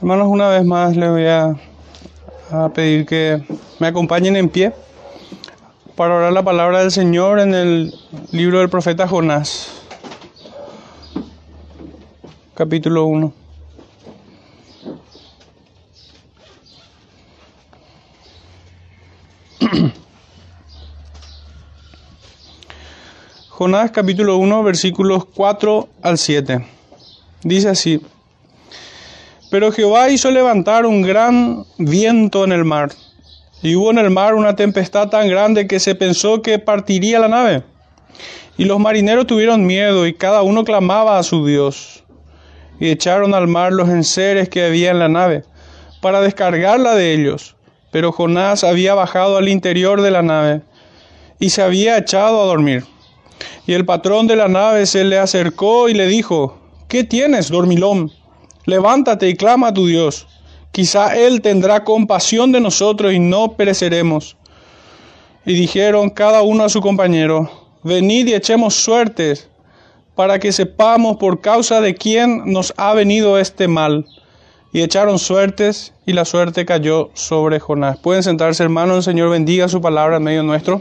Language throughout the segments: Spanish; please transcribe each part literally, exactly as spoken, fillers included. Hermanos, una vez más les voy a, a pedir que me acompañen en pie para orar la palabra del Señor en el libro del profeta Jonás, capítulo uno. Jonás capítulo uno, versículos cuatro al siete. Dice así: Pero Jehová hizo levantar un gran viento en el mar, y hubo en el mar una tempestad tan grande que se pensó que partiría la nave. Y los marineros tuvieron miedo, y cada uno clamaba a su Dios. Y echaron al mar los enseres que había en la nave, para descargarla de ellos. Pero Jonás había bajado al interior de la nave, y se había echado a dormir. Y el patrón de la nave se le acercó y le dijo: ¿Qué tienes, dormilón? Levántate y clama a tu Dios. Quizá Él tendrá compasión de nosotros y no pereceremos. Y dijeron cada uno a su compañero: Venid y echemos suertes, para que sepamos por causa de quién nos ha venido este mal. Y echaron suertes, y la suerte cayó sobre Jonás. Pueden sentarse, hermanos. El Señor bendiga su palabra en medio nuestro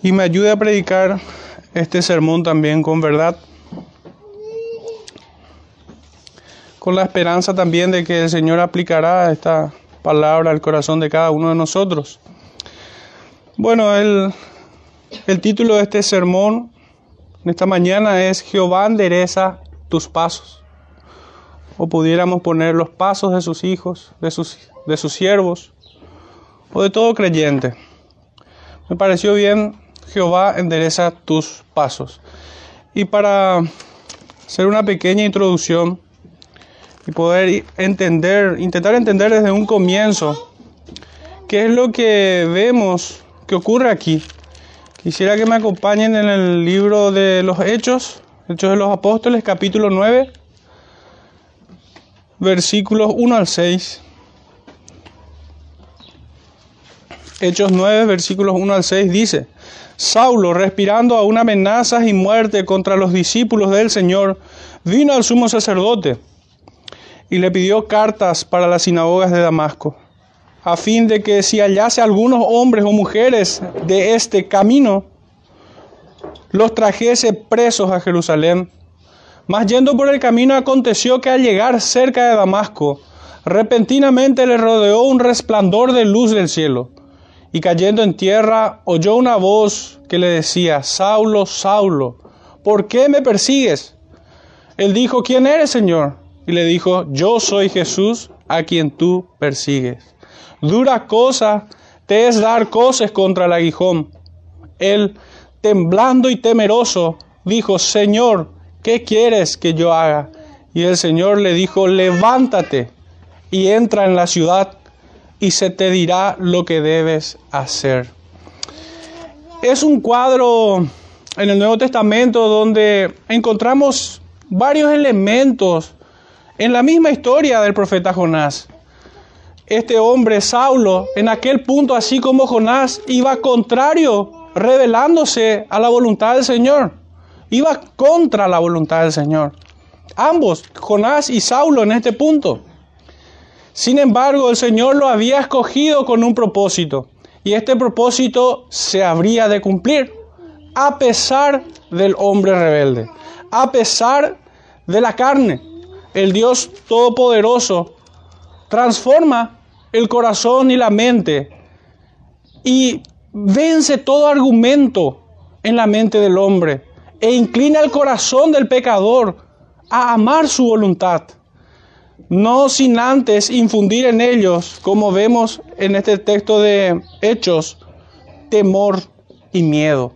y me ayude a predicar este sermón también con verdad, con la esperanza también de que el Señor aplicará esta palabra al corazón de cada uno de nosotros. Bueno, el, el título de este sermón, de esta mañana, es Jehová endereza tus pasos. O pudiéramos poner los pasos de sus hijos, de sus, de sus siervos, o de todo creyente. Me pareció bien, Jehová endereza tus pasos. Y para hacer una pequeña introducción, y poder entender, intentar entender desde un comienzo qué es lo que vemos que ocurre aquí. Quisiera que me acompañen en el libro de los Hechos, Hechos de los Apóstoles, capítulo nueve, versículos uno al seis. Hechos nueve, versículos uno al seis dice: Saulo, respirando aún amenazas y muerte contra los discípulos del Señor, vino al sumo sacerdote y le pidió cartas para las sinagogas de Damasco, a fin de que si hallase algunos hombres o mujeres de este camino, los trajese presos a Jerusalén. Mas yendo por el camino aconteció que al llegar cerca de Damasco, repentinamente le rodeó un resplandor de luz del cielo, y cayendo en tierra oyó una voz que le decía: Saulo, Saulo, ¿por qué me persigues? Él dijo: ¿Quién eres, Señor? Y le dijo: Yo soy Jesús, a quien tú persigues. Dura cosa te es dar coces contra el aguijón. Él, temblando y temeroso, dijo: Señor, ¿qué quieres que yo haga? Y el Señor le dijo: Levántate y entra en la ciudad, y se te dirá lo que debes hacer. Es un cuadro en el Nuevo Testamento donde encontramos varios elementos en la misma historia del profeta Jonás. Este hombre, Saulo, en aquel punto, así como Jonás, iba contrario, rebelándose a la voluntad del Señor. Iba contra la voluntad del Señor. Ambos, Jonás y Saulo, en este punto. Sin embargo, el Señor lo había escogido con un propósito, y este propósito se habría de cumplir, a pesar del hombre rebelde, a pesar de la carne. El Dios Todopoderoso transforma el corazón y la mente y vence todo argumento en la mente del hombre e inclina el corazón del pecador a amar su voluntad, no sin antes infundir en ellos, como vemos en este texto de Hechos, temor y miedo.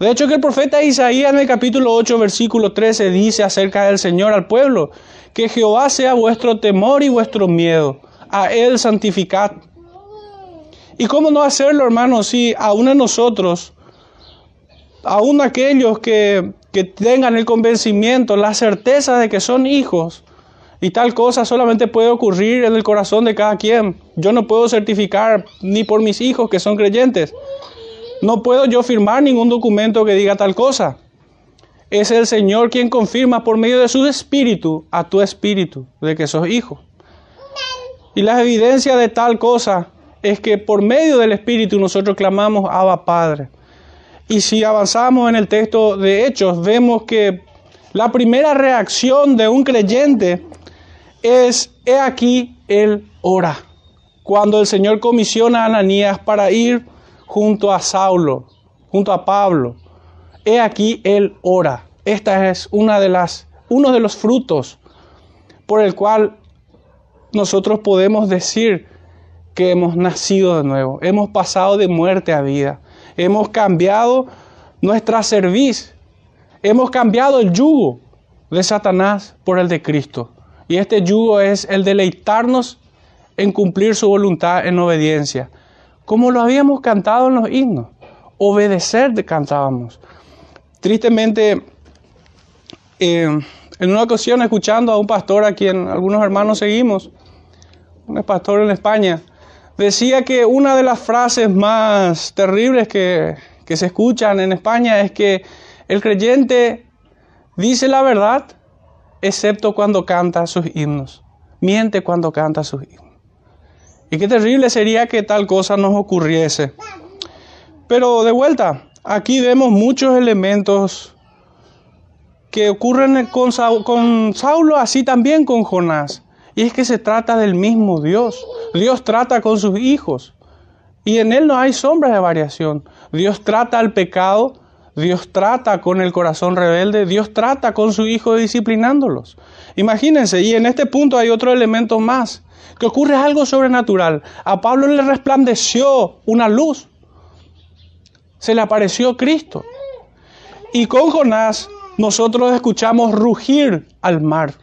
De hecho, que el profeta Isaías en el capítulo ocho, versículo trece, dice acerca del Señor al pueblo: que Jehová sea vuestro temor y vuestro miedo, a Él santificad. ¿Y cómo no hacerlo, hermanos, si aún a nosotros, aún aquellos que, que tengan el convencimiento, la certeza de que son hijos? Y tal cosa solamente puede ocurrir en el corazón de cada quien. Yo no puedo certificar ni por mis hijos que son creyentes. No puedo yo firmar ningún documento que diga tal cosa. es el Señor quien confirma por medio de su espíritu a tu espíritu de que sos hijo. Y la evidencia de tal cosa es que por medio del espíritu nosotros clamamos Abba Padre. Y si avanzamos en el texto de Hechos, vemos que la primera reacción de un creyente es, he aquí, él ora. Cuando el Señor comisiona a Ananías para ir junto a Saulo, junto a Pablo, he aquí, él ora. Esta es una de las, uno de los frutos por el cual nosotros podemos decir que hemos nacido de nuevo, hemos pasado de muerte a vida, hemos cambiado nuestra cerviz, hemos cambiado el yugo de Satanás por el de Cristo. Y este yugo es el deleitarnos en cumplir su voluntad en obediencia. Como lo habíamos cantado en los himnos, obedecer cantábamos. Tristemente, eh, en una ocasión escuchando a un pastor a quien algunos hermanos seguimos, un pastor en España, decía que una de las frases más terribles que, que se escuchan en España es que el creyente dice la verdad, excepto cuando canta sus himnos. Miente cuando canta sus himnos. Y qué terrible sería que tal cosa nos ocurriese. Pero de vuelta, aquí vemos muchos elementos que ocurren con, Sa- con Saulo, así también con Jonás. Y es que se trata del mismo Dios. Dios trata con sus hijos. Y en Él no hay sombras de variación. Dios trata al pecado. Dios trata con el corazón rebelde. Dios trata con su hijo disciplinándolos. Imagínense, y en este punto hay otro elemento más. Que ocurre algo sobrenatural. A Pablo le resplandeció una luz. Se le apareció Cristo. Y con Jonás nosotros escuchamos rugir al mar.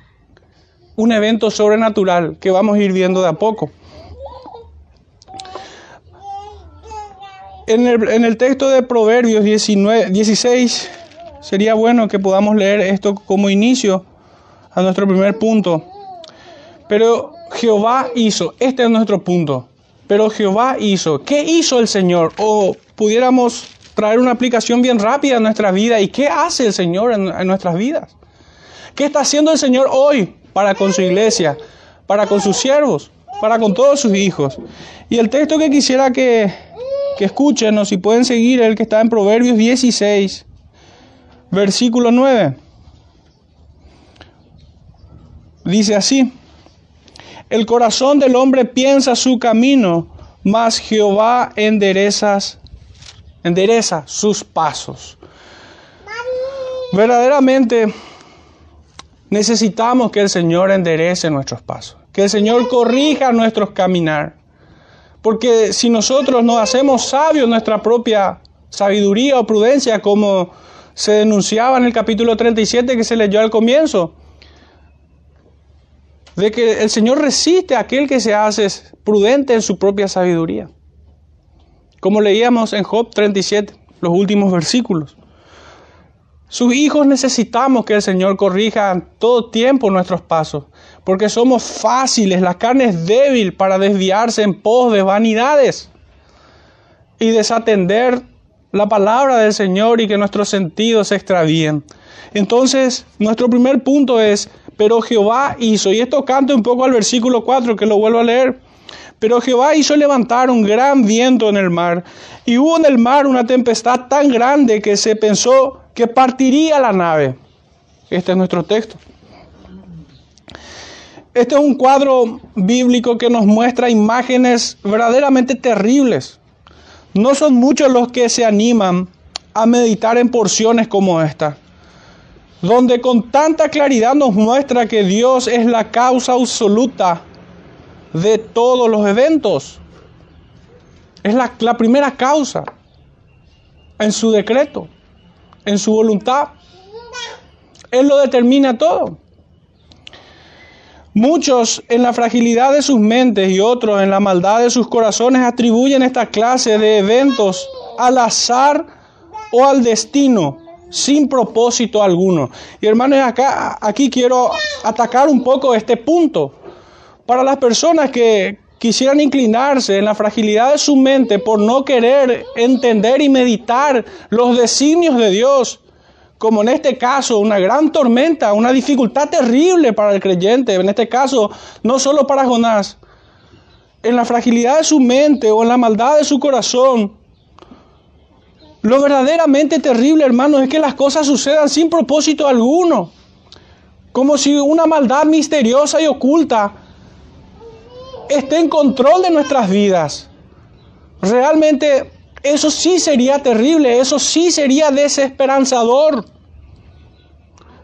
Un evento sobrenatural que vamos a ir viendo de a poco. En el, en el texto de Proverbios diecinueve, dieciséis, sería bueno que podamos leer esto como inicio a nuestro primer punto. Pero Jehová hizo, este es nuestro punto, pero Jehová hizo. ¿Qué hizo el Señor? O pudiéramos traer una aplicación bien rápida a nuestra vida. ¿Y qué hace el Señor en, en nuestras vidas? ¿Qué está haciendo el Señor hoy? Para con su iglesia, para con sus siervos, para con todos sus hijos. Y el texto que quisiera que, que escuchen, o si pueden seguir, el que está en Proverbios dieciséis, versículo nueve. Dice así: el corazón del hombre piensa su camino, mas Jehová endereza, endereza sus pasos. Verdaderamente, necesitamos que el Señor enderece nuestros pasos, que el Señor corrija nuestros caminar. Porque si nosotros nos hacemos sabios nuestra propia sabiduría o prudencia, como se denunciaba en el capítulo treinta y siete que se leyó al comienzo, de que el Señor resiste a aquel que se hace prudente en su propia sabiduría. Como leíamos en Job treinta y siete, los últimos versículos. Sus hijos necesitamos que el Señor corrija en todo tiempo nuestros pasos, porque somos fáciles, la carne es débil para desviarse en pos de vanidades y desatender la palabra del Señor y que nuestros sentidos se extravíen. Entonces, nuestro primer punto es, pero Jehová hizo, y esto canta un poco al versículo cuatro, que lo vuelvo a leer. Pero Jehová hizo levantar un gran viento en el mar, y hubo en el mar una tempestad tan grande que se pensó que partiría la nave. Este es nuestro texto. Este es un cuadro bíblico que nos muestra imágenes verdaderamente terribles. No son muchos los que se animan a meditar en porciones como esta, donde con tanta claridad nos muestra que Dios es la causa absoluta de todos los eventos. Es la, la primera causa en su decreto. En su voluntad, Él lo determina todo. Muchos en la fragilidad de sus mentes y otros en la maldad de sus corazones atribuyen esta clase de eventos al azar o al destino, sin propósito alguno. Y hermanos, acá, aquí quiero atacar un poco este punto. Para las personas que quisieran inclinarse en la fragilidad de su mente por no querer entender y meditar los designios de Dios como en este caso, una gran tormenta, una dificultad terrible para el creyente. En este caso, no solo para Jonás. En la fragilidad de su mente o en la maldad de su corazón. Lo verdaderamente terrible, hermanos, es que las cosas sucedan sin propósito alguno. Como si una maldad misteriosa y oculta esté en control de nuestras vidas. Realmente, eso sí sería terrible, eso sí sería desesperanzador.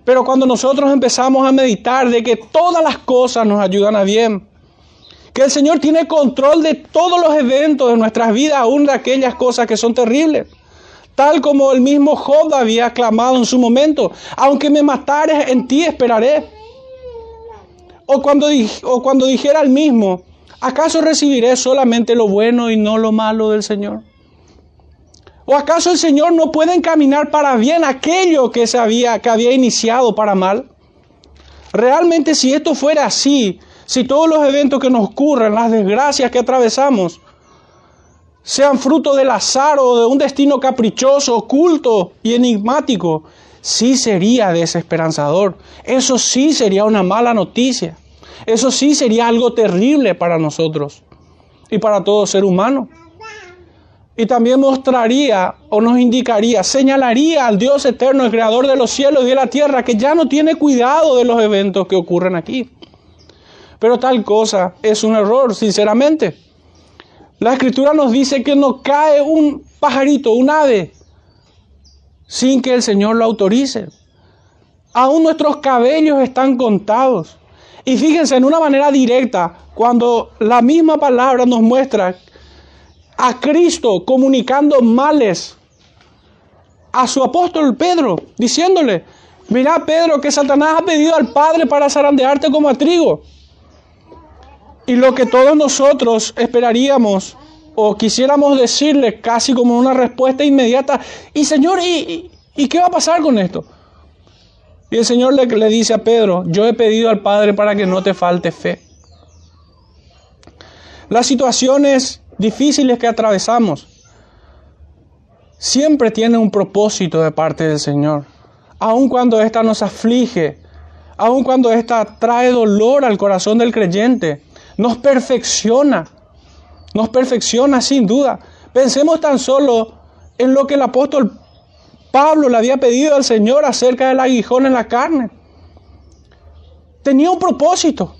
Pero cuando nosotros empezamos a meditar de que todas las cosas nos ayudan a bien, que el Señor tiene control de todos los eventos de nuestras vidas, aún de aquellas cosas que son terribles, tal como el mismo Job había clamado en su momento, aunque me matares, en ti esperaré. O cuando, o cuando dijera el mismo, ¿acaso recibiré solamente lo bueno y no lo malo del Señor? ¿O acaso el Señor no puede encaminar para bien aquello que, se había, que había iniciado para mal? Realmente, si esto fuera así, si todos los eventos que nos ocurren, las desgracias que atravesamos, sean fruto del azar o de un destino caprichoso, oculto y enigmático, sí sería desesperanzador. Eso sí sería una mala noticia. Eso sí sería algo terrible para nosotros y para todo ser humano. Y también mostraría o nos indicaría, señalaría al Dios eterno, el creador de los cielos y de la tierra, que ya no tiene cuidado de los eventos que ocurren aquí. Pero tal cosa es un error, sinceramente. La Escritura nos dice que no cae un pajarito, un ave, sin que el Señor lo autorice. Aún nuestros cabellos están contados. Y fíjense, en una manera directa, cuando la misma palabra nos muestra a Cristo comunicando males a su apóstol Pedro, diciéndole, mira Pedro, que Satanás ha pedido al Padre para zarandearte como a trigo. Y lo que todos nosotros esperaríamos o quisiéramos decirle casi como una respuesta inmediata, y Señor, ¿y, y, y qué va a pasar con esto? Y el Señor le, le dice a Pedro, yo he pedido al Padre para que no te falte fe. Las situaciones difíciles que atravesamos siempre tiene un propósito de parte del Señor, aun cuando ésta nos aflige, aun cuando ésta trae dolor al corazón del creyente, nos perfecciona, nos perfecciona sin duda. Pensemos tan solo en lo que el apóstol Pablo le había pedido al Señor acerca del aguijón en la carne. Tenía un propósito.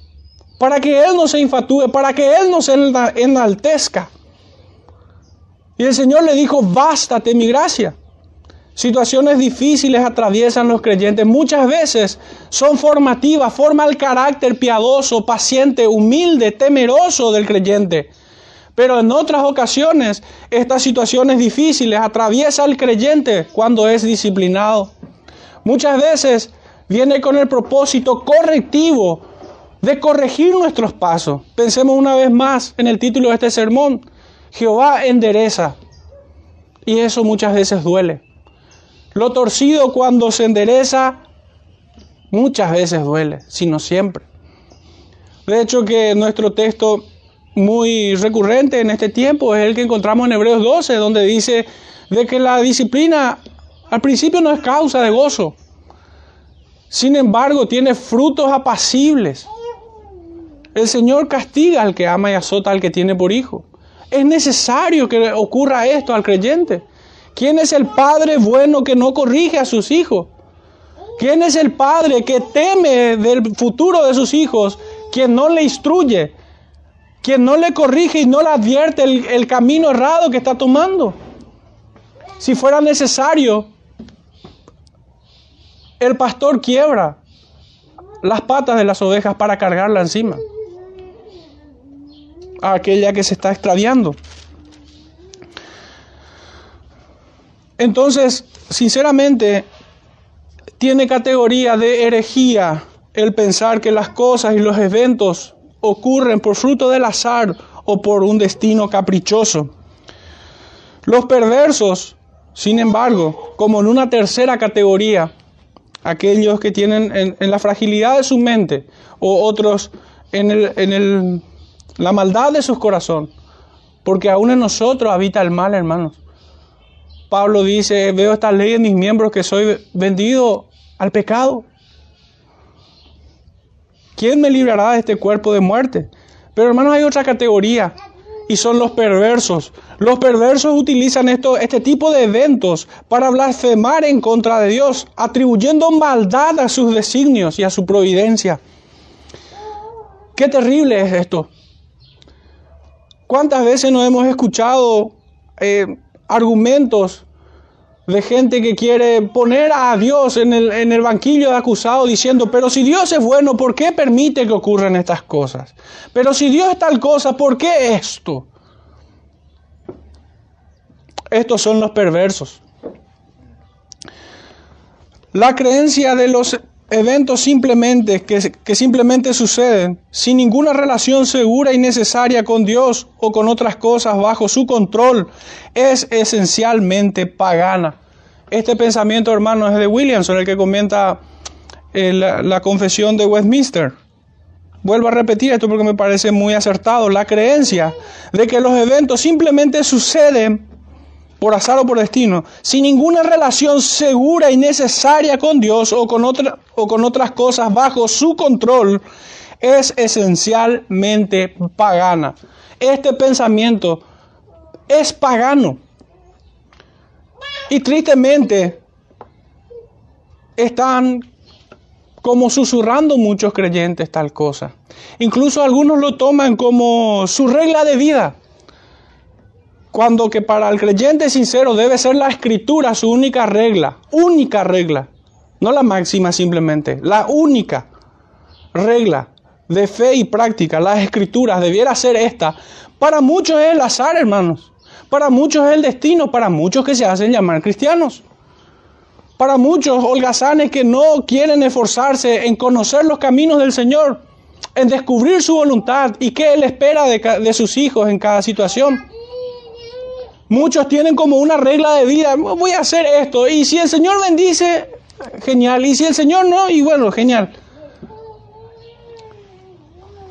Para que Él no se infatúe, para que Él no se enaltezca. Y el Señor le dijo, bástate mi gracia. Situaciones difíciles atraviesan los creyentes. Muchas veces son formativas, forma el carácter piadoso, paciente, humilde, temeroso del creyente. Pero en otras ocasiones, estas situaciones difíciles atraviesa al creyente cuando es disciplinado. Muchas veces viene con el propósito correctivo, de corregir nuestros pasos. Pensemos una vez más en el título de este sermón. Jehová endereza. Y eso muchas veces duele. Lo torcido cuando se endereza, muchas veces duele, sino siempre. De hecho, que nuestro texto muy recurrente en este tiempo es el que encontramos en Hebreos doce, donde dice de que la disciplina al principio no es causa de gozo. Sin embargo, tiene frutos apacibles. El Señor castiga al que ama y azota al que tiene por hijo. Es necesario que ocurra esto al creyente. ¿Quién es el padre bueno que no corrige a sus hijos? ¿Quién es el padre que teme del futuro de sus hijos, quien no le instruye, quien no le corrige y no le advierte el, el camino errado que está tomando? Si fuera necesario, el pastor quiebra las patas de las ovejas para cargarla encima a aquella que se está extraviando. Entonces, sinceramente, tiene categoría de herejía el pensar que las cosas y los eventos ocurren por fruto del azar o por un destino caprichoso. Los perversos, sin embargo, como en una tercera categoría, aquellos que tienen en, en la fragilidad de su mente o otros en el... En el la maldad de sus corazones, porque aún en nosotros habita el mal, hermanos. Pablo dice, veo esta ley en mis miembros que soy vendido al pecado. ¿Quién me librará de este cuerpo de muerte? Pero hermanos, hay otra categoría y son los perversos. Los perversos utilizan esto, este tipo de eventos para blasfemar en contra de Dios, atribuyendo maldad a sus designios y a su providencia. ¡Qué terrible es esto! ¿Cuántas veces nos hemos escuchado eh, argumentos de gente que quiere poner a Dios en el, en el banquillo de acusado diciendo, pero si Dios es bueno, ¿por qué permite que ocurran estas cosas? Pero si Dios es tal cosa, ¿por qué esto? Estos son los perversos. La creencia de los eventos simplemente que, que simplemente suceden sin ninguna relación segura y necesaria con Dios o con otras cosas bajo su control es esencialmente pagana. Este pensamiento, hermano, es de Williamson, el que comenta eh, la, la Confesión de Westminster. Vuelvo a repetir esto porque me parece muy acertado. La creencia de que los eventos simplemente suceden por azar o por destino, sin ninguna relación segura y necesaria con Dios o con, otra, o con otras cosas bajo su control, es esencialmente pagana. Este pensamiento es pagano. Y tristemente, están como susurrando muchos creyentes tal cosa. Incluso algunos lo toman como su regla de vida, cuando que para el creyente sincero debe ser la Escritura su única regla, única regla, no la máxima simplemente, la única regla de fe y práctica, las Escrituras, debiera ser esta. Para muchos es el azar, hermanos, para muchos es el destino, para muchos que se hacen llamar cristianos, para muchos holgazanes que no quieren esforzarse en conocer los caminos del Señor, en descubrir su voluntad y qué Él espera de, de sus hijos en cada situación. Muchos tienen como una regla de vida, voy a hacer esto, y si el Señor bendice, genial, y si el Señor no, y bueno, genial.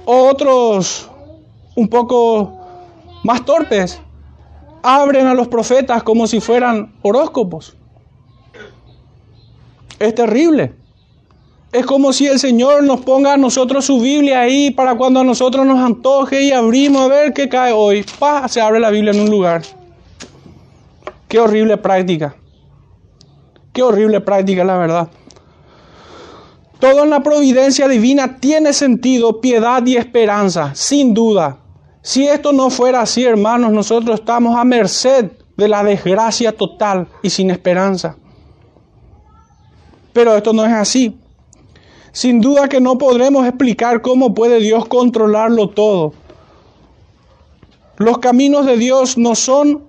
Otros, un poco más torpes, abren a los profetas como si fueran horóscopos. Es terrible. Es como si el Señor nos ponga a nosotros su Biblia ahí para cuando a nosotros nos antoje y abrimos a ver qué cae hoy. ¡Pah! Se abre la Biblia en un lugar. Qué horrible práctica. Qué horrible práctica, la verdad. Todo en la providencia divina tiene sentido, piedad y esperanza, sin duda. Si esto no fuera así, hermanos, nosotros estamos a merced de la desgracia total y sin esperanza. Pero esto no es así. Sin duda que no podremos explicar cómo puede Dios controlarlo todo. Los caminos de Dios no son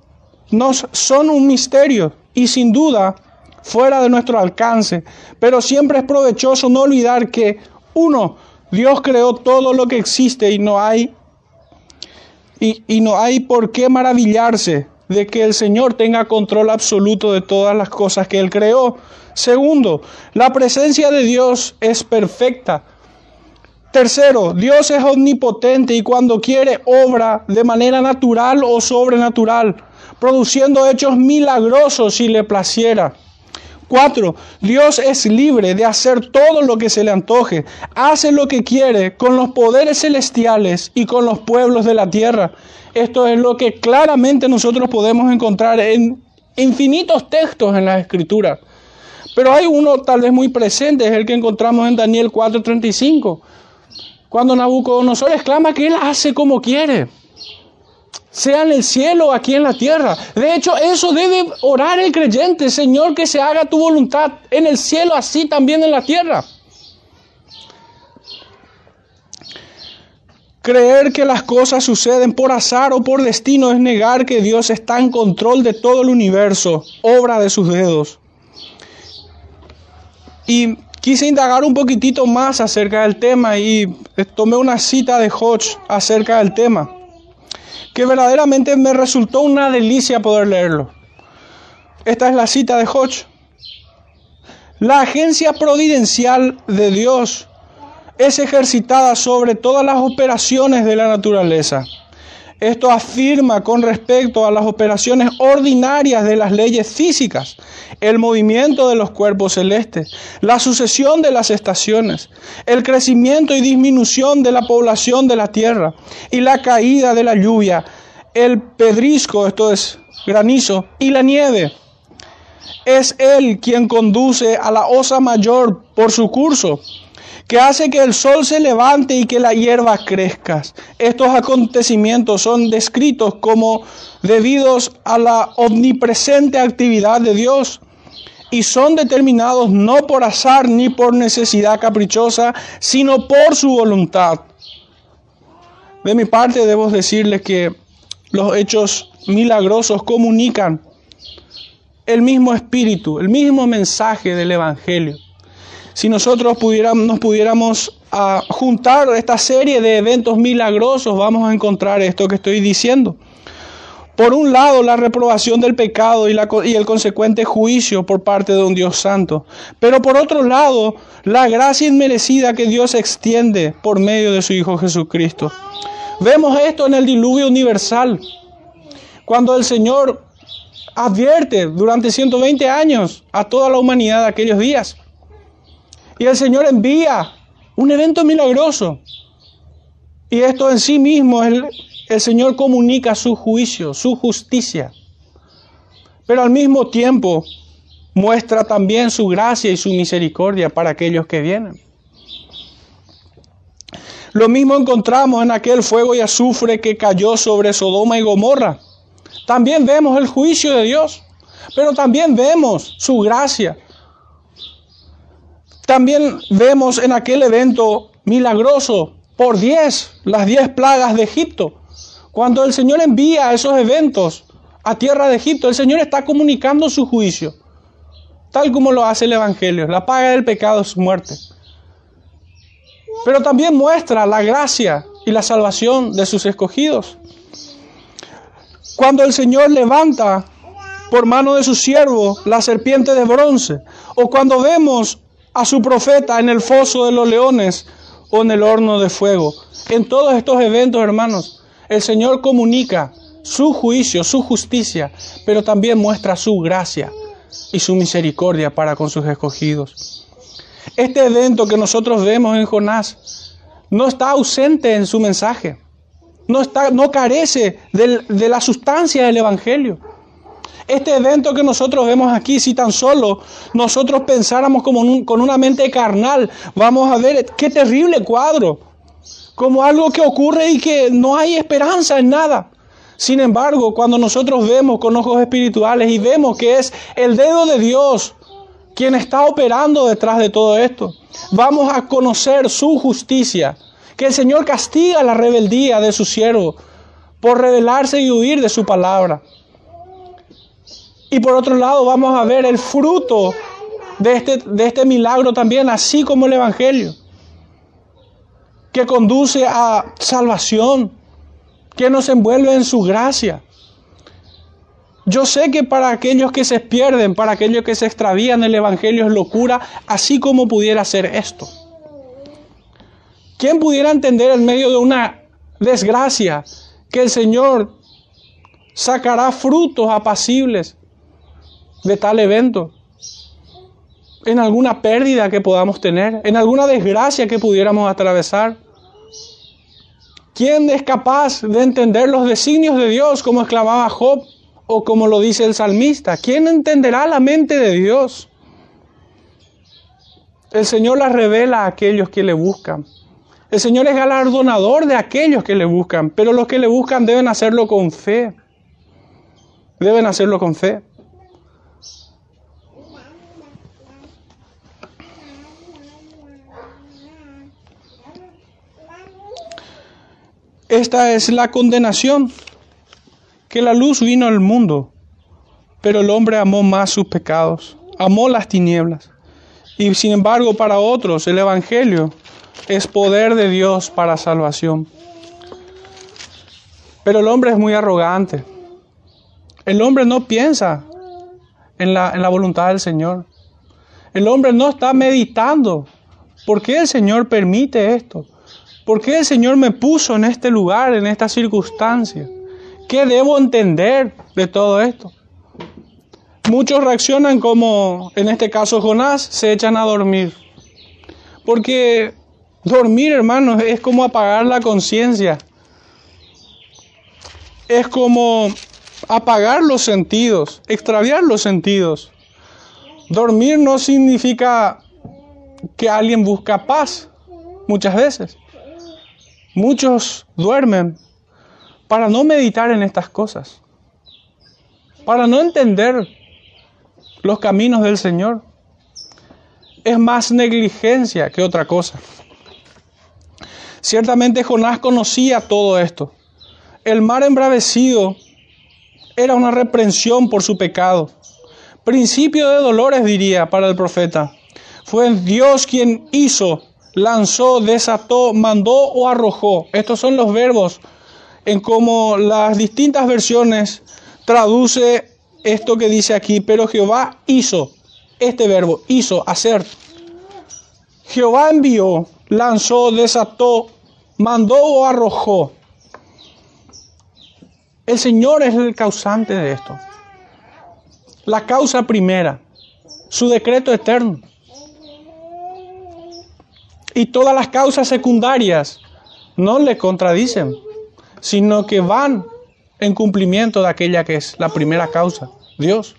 Nos son un misterio y sin duda fuera de nuestro alcance, pero siempre es provechoso no olvidar que, uno, Dios creó todo lo que existe y no hay, y, y no hay por qué maravillarse de que el Señor tenga control absoluto de todas las cosas que Él creó. Segundo, la presencia de Dios es perfecta. Tercero, Dios es omnipotente y cuando quiere obra de manera natural o sobrenatural, produciendo hechos milagrosos si le placiera. Cuatro, Dios es libre de hacer todo lo que se le antoje. Hace lo que quiere con los poderes celestiales y con los pueblos de la tierra. Esto es lo que claramente nosotros podemos encontrar en infinitos textos en las Escrituras. Pero hay uno tal vez muy presente, es el que encontramos en Daniel cuatro treinta y cinco. Cuando Nabucodonosor exclama que él hace como quiere, sea en el cielo o aquí en la tierra. De hecho, eso debe orar el creyente. Señor, que se haga tu voluntad en el cielo, así también en la tierra. Creer que las cosas suceden por azar o por destino es negar que Dios está en control de todo el universo, obra de sus dedos. Y quise indagar un poquitito más acerca del tema y tomé una cita de Hodge acerca del tema, que verdaderamente me resultó una delicia poder leerlo. Esta es la cita de Hodge. La agencia providencial de Dios es ejercitada sobre todas las operaciones de la naturaleza. Esto afirma con respecto a las operaciones ordinarias de las leyes físicas, el movimiento de los cuerpos celestes, la sucesión de las estaciones, el crecimiento y disminución de la población de la tierra y la caída de la lluvia, el pedrisco, esto es granizo, y la nieve. Es Él quien conduce a la Osa Mayor por su curso, que hace que el sol se levante y que la hierba crezca. Estos acontecimientos son descritos como debidos a la omnipresente actividad de Dios y son determinados no por azar ni por necesidad caprichosa, sino por su voluntad. De mi parte, debo decirles que los hechos milagrosos comunican el mismo espíritu, el mismo mensaje del Evangelio. Si nosotros pudiéramos, nos pudiéramos uh, juntar esta serie de eventos milagrosos, vamos a encontrar esto que estoy diciendo. Por un lado, la reprobación del pecado y, la, y el consecuente juicio por parte de un Dios santo. Pero por otro lado, la gracia inmerecida que Dios extiende por medio de su Hijo Jesucristo. Vemos esto en el diluvio universal, cuando el Señor advierte durante ciento veinte años a toda la humanidad de aquellos días. Y el Señor envía un evento milagroso. Y esto en sí mismo, el, el Señor comunica su juicio, su justicia. Pero al mismo tiempo muestra también su gracia y su misericordia para aquellos que vienen. Lo mismo encontramos en aquel fuego y azufre que cayó sobre Sodoma y Gomorra. También vemos el juicio de Dios, pero también vemos su gracia. También vemos en aquel evento milagroso por diez, las diez plagas de Egipto. Cuando el Señor envía esos eventos a tierra de Egipto, el Señor está comunicando su juicio, tal como lo hace el Evangelio. La paga del pecado es muerte. Pero también muestra la gracia y la salvación de sus escogidos. Cuando el Señor levanta por mano de su siervo la serpiente de bronce, o cuando vemos a su profeta en el foso de los leones o en el horno de fuego. En todos estos eventos, hermanos, el Señor comunica su juicio, su justicia, pero también muestra su gracia y su misericordia para con sus escogidos. Este evento que nosotros vemos en Jonás no está ausente en su mensaje. No está, no carece del, de la sustancia del Evangelio. Este evento que nosotros vemos aquí, si tan solo nosotros pensáramos como un, con una mente carnal, vamos a ver qué terrible cuadro, como algo que ocurre y que no hay esperanza en nada. Sin embargo, cuando nosotros vemos con ojos espirituales y vemos que es el dedo de Dios quien está operando detrás de todo esto, vamos a conocer su justicia, que el Señor castiga la rebeldía de su siervo por rebelarse y huir de su palabra. Y por otro lado vamos a ver el fruto de este, de este milagro también, así como el Evangelio, que conduce a salvación, que nos envuelve en su gracia. Yo sé que para aquellos que se pierden, para aquellos que se extravían, el Evangelio es locura, así como pudiera ser esto. ¿Quién pudiera entender en medio de una desgracia que el Señor sacará frutos apacibles de tal evento, en alguna pérdida que podamos tener, en alguna desgracia que pudiéramos atravesar? ¿Quién es capaz de entender los designios de Dios, como exclamaba Job, o como lo dice el salmista? ¿Quién entenderá la mente de Dios? El Señor la revela a aquellos que le buscan. El Señor es galardonador de aquellos que le buscan, pero los que le buscan deben hacerlo con fe. Deben hacerlo con fe. Esta es la condenación, que la luz vino al mundo, pero el hombre amó más sus pecados, amó las tinieblas. Y sin embargo, para otros el Evangelio es poder de Dios para salvación. Pero el hombre es muy arrogante. El hombre no piensa en la, en la voluntad del Señor. El hombre no está meditando. ¿Por qué el Señor permite esto? ¿Por qué el Señor me puso en este lugar, en esta circunstancia? ¿Qué debo entender de todo esto? Muchos reaccionan como, en este caso Jonás, se echan a dormir. Porque dormir, hermanos, es como apagar la conciencia. Es como apagar los sentidos, extraviar los sentidos. Dormir no significa que alguien busca paz, muchas veces. Muchos duermen para no meditar en estas cosas, para no entender los caminos del Señor. Es más negligencia que otra cosa. Ciertamente Jonás conocía todo esto. El mar embravecido era una reprensión por su pecado. Principio de dolores, diría, para el profeta. Fue Dios quien hizo, lanzó, desató, mandó o arrojó. Estos son los verbos en cómo las distintas versiones traduce esto que dice aquí. Pero Jehová hizo, este verbo, hizo, hacer. Jehová envió, lanzó, desató, mandó o arrojó. El Señor es el causante de esto. La causa primera, su decreto eterno. Y todas las causas secundarias no le contradicen, sino que van en cumplimiento de aquella que es la primera causa, Dios.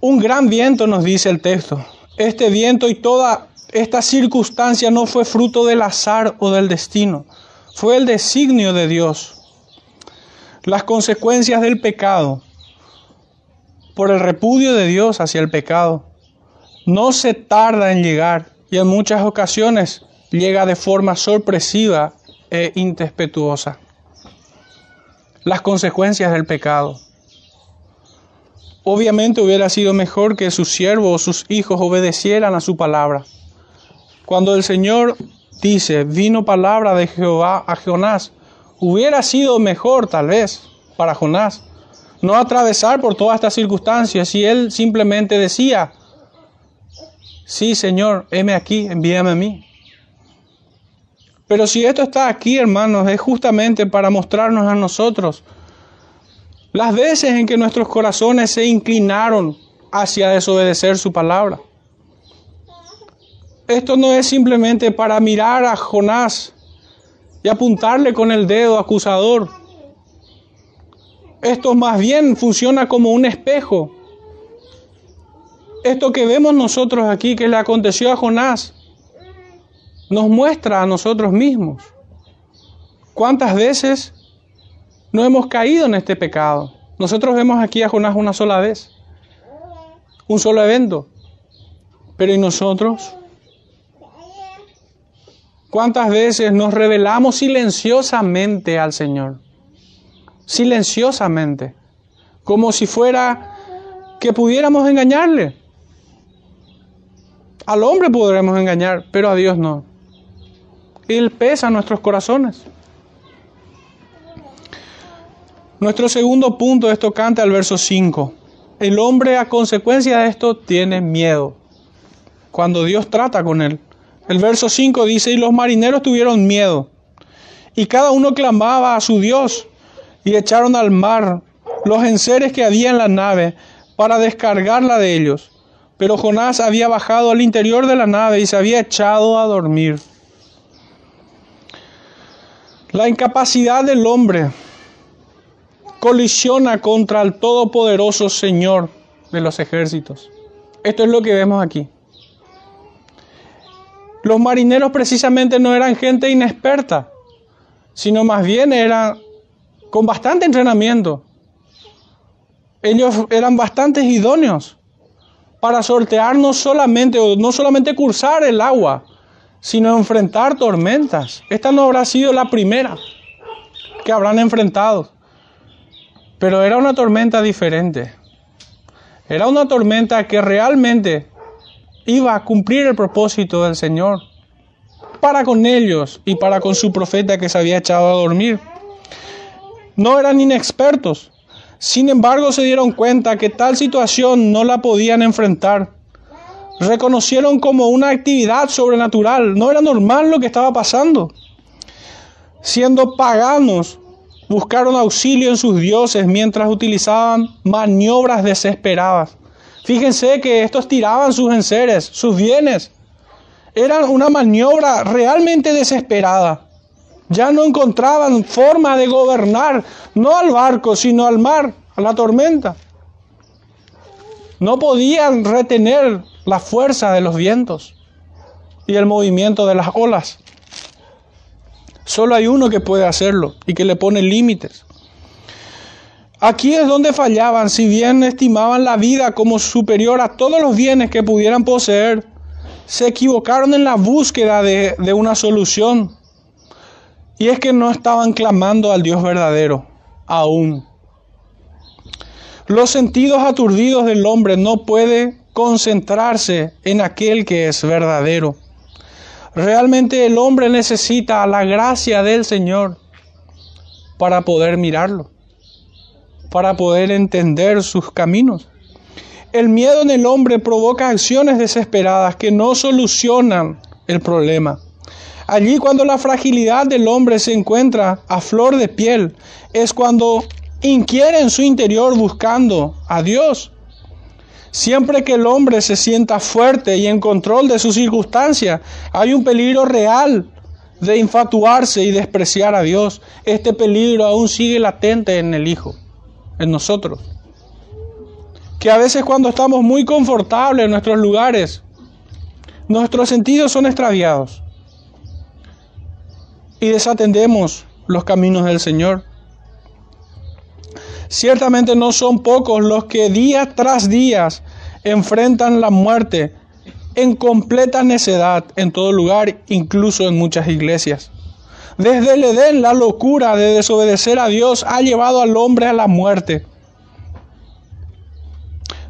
Un gran viento, nos dice el texto. Este viento y toda esta circunstancia no fue fruto del azar o del destino. Fue el designio de Dios. Las consecuencias del pecado, por el repudio de Dios hacia el pecado, no se tarda en llegar y en muchas ocasiones llega de forma sorpresiva e impetuosa. Las consecuencias del pecado. Obviamente hubiera sido mejor que sus siervos o sus hijos obedecieran a su palabra. Cuando el Señor dice, vino palabra de Jehová a Jonás, hubiera sido mejor tal vez para Jonás no atravesar por todas estas circunstancias si él simplemente decía, sí, Señor, heme aquí, envíame a mí. Pero si esto está aquí, hermanos, es justamente para mostrarnos a nosotros las veces en que nuestros corazones se inclinaron hacia desobedecer su palabra. Esto no es simplemente para mirar a Jonás y apuntarle con el dedo acusador. Esto más bien funciona como un espejo. Esto que vemos nosotros aquí que le aconteció a Jonás nos muestra a nosotros mismos cuántas veces no hemos caído en este pecado. Nosotros vemos aquí a Jonás una sola vez, un solo evento. Pero ¿y nosotros? ¿Cuántas veces nos rebelamos silenciosamente al Señor? Silenciosamente, como si fuera que pudiéramos engañarle. Al hombre podremos engañar, pero a Dios no. Él pesa nuestros corazones. Nuestro segundo punto, esto canta al verso cinco. El hombre a consecuencia de esto tiene miedo cuando Dios trata con él. El verso cinco dice, y los marineros tuvieron miedo, y cada uno clamaba a su Dios, y echaron al mar los enseres que había en la nave para descargarla de ellos. Pero Jonás había bajado al interior de la nave y se había echado a dormir. La incapacidad del hombre colisiona contra el todopoderoso Señor de los ejércitos. Esto es lo que vemos aquí. Los marineros precisamente no eran gente inexperta, sino más bien eran con bastante entrenamiento. Ellos eran bastante idóneos para sortear no solamente, o no solamente cursar el agua, sino enfrentar tormentas. Esta no habrá sido la primera que habrán enfrentado, pero era una tormenta diferente. Era una tormenta que realmente iba a cumplir el propósito del Señor para con ellos y para con su profeta que se había echado a dormir. No eran inexpertos, sin embargo se dieron cuenta que tal situación no la podían enfrentar. reconocieron como una actividad sobrenatural. No era normal lo que estaba pasando. Siendo paganos, buscaron auxilio en sus dioses mientras utilizaban maniobras desesperadas. Fíjense que estos tiraban sus enseres, sus bienes. Era una maniobra realmente desesperada. Ya no encontraban forma de gobernar, no al barco, sino al mar, a la tormenta. No podían retener la fuerza de los vientos y el movimiento de las olas. Solo hay uno que puede hacerlo y que le pone límites. Aquí es donde fallaban, si bien estimaban la vida como superior a todos los bienes que pudieran poseer, se equivocaron en la búsqueda de, de una solución. Y es que no estaban clamando al Dios verdadero, aún. Los sentidos aturdidos del hombre no pueden concentrarse en aquel que es verdadero. Realmente el hombre necesita la gracia del Señor para poder mirarlo, para poder entender sus caminos. El miedo en el hombre provoca acciones desesperadas que no solucionan el problema. Allí cuando la fragilidad del hombre se encuentra a flor de piel, es cuando inquiere en su interior buscando a Dios. Siempre que el hombre se sienta fuerte y en control de sus circunstancias, hay un peligro real de infatuarse y despreciar a Dios. Este peligro aún sigue latente en el hijo, en nosotros. Que a veces cuando estamos muy confortables en nuestros lugares, nuestros sentidos son extraviados. Y desatendemos los caminos del Señor. Ciertamente no son pocos los que día tras día enfrentan la muerte en completa necedad en todo lugar, incluso en muchas iglesias. Desde el Edén, la locura de desobedecer a Dios ha llevado al hombre a la muerte.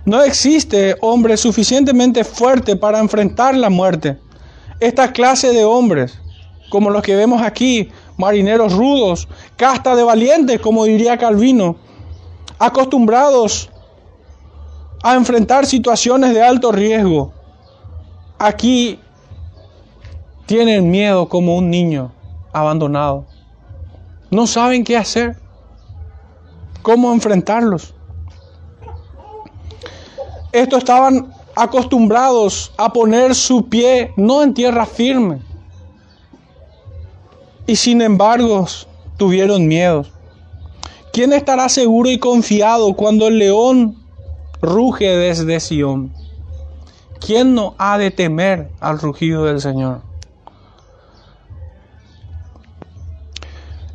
No existe hombre suficientemente fuerte para enfrentar la muerte. Esta clase de hombres, como los que vemos aquí, marineros rudos, casta de valientes, como diría Calvino, acostumbrados a enfrentar situaciones de alto riesgo, aquí tienen miedo como un niño abandonado. No saben qué hacer, cómo enfrentarlos. Estos estaban acostumbrados a poner su pie no en tierra firme, y sin embargo tuvieron miedo. ¿Quién estará seguro y confiado cuando el león ruge desde Sion? ¿Quién no ha de temer al rugido del Señor?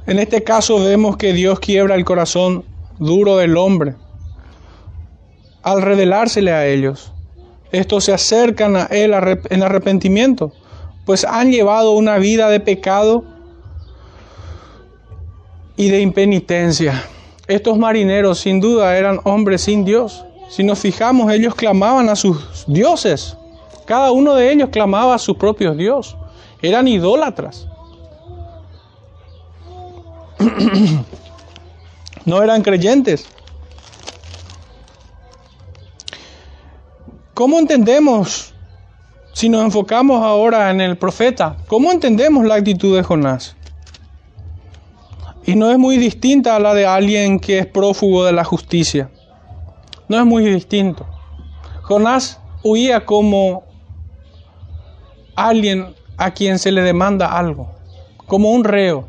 En este caso vemos que Dios quiebra el corazón duro del hombre al revelársele a ellos. Estos se acercan a Él en arrepentimiento, pues han llevado una vida de pecado y de impenitencia. Estos marineros sin duda eran hombres sin Dios. Si nos fijamos, ellos clamaban a sus dioses. Cada uno de ellos clamaba a sus propios dioses. Eran idólatras. No eran creyentes. ¿Cómo entendemos, si nos enfocamos ahora en el profeta, cómo entendemos la actitud de Jonás? Y no es muy distinta a la de alguien que es prófugo de la justicia. No es muy distinto. Jonás huía como alguien a quien se le demanda algo, como un reo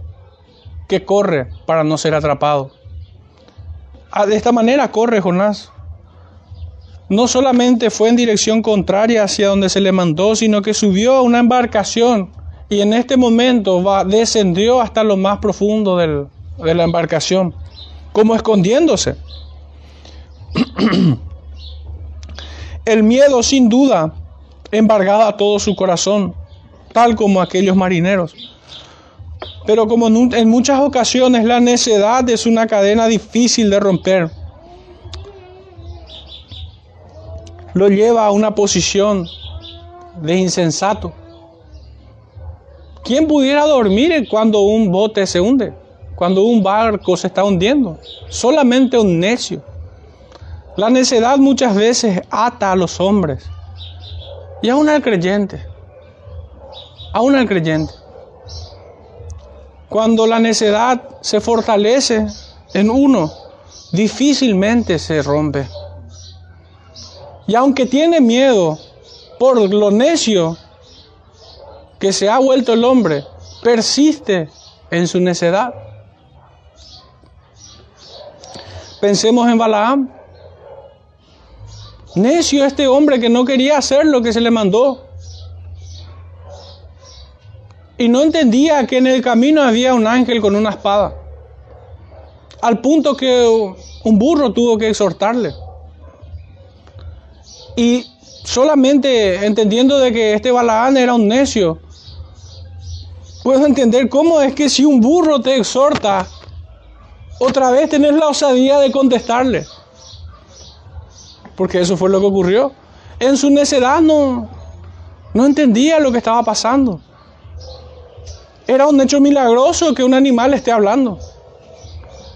que corre para no ser atrapado. De esta manera corre Jonás. No solamente fue en dirección contraria hacia donde se le mandó, sino que subió a una embarcación. Y en este momento va, descendió hasta lo más profundo del, de la embarcación, como escondiéndose. El miedo sin duda embargaba todo su corazón, tal como aquellos marineros. Pero como en, en muchas ocasiones la necedad es una cadena difícil de romper, lo lleva a una posición de insensato. ¿Quién pudiera dormir cuando un bote se hunde? Cuando un barco se está hundiendo. Solamente un necio. La necedad muchas veces ata a los hombres Y aún al creyente, aún al creyente, cuando la necedad se fortalece en uno, difícilmente se rompe. Y aunque tiene miedo por lo necio que se ha vuelto el hombre, persiste en su necedad. Pensemos en Balaam. Necio este hombre que no quería hacer lo que se le mandó. Y no entendía que en el camino había un ángel con una espada. Al punto que un burro tuvo que exhortarle. Y solamente entendiendo de que este Balaam era un necio, puedo entender cómo es que si un burro te exhorta, otra vez tenés la osadía de contestarle. Porque eso fue lo que ocurrió. En su necedad no, no entendía lo que estaba pasando. Era un hecho milagroso que un animal esté hablando.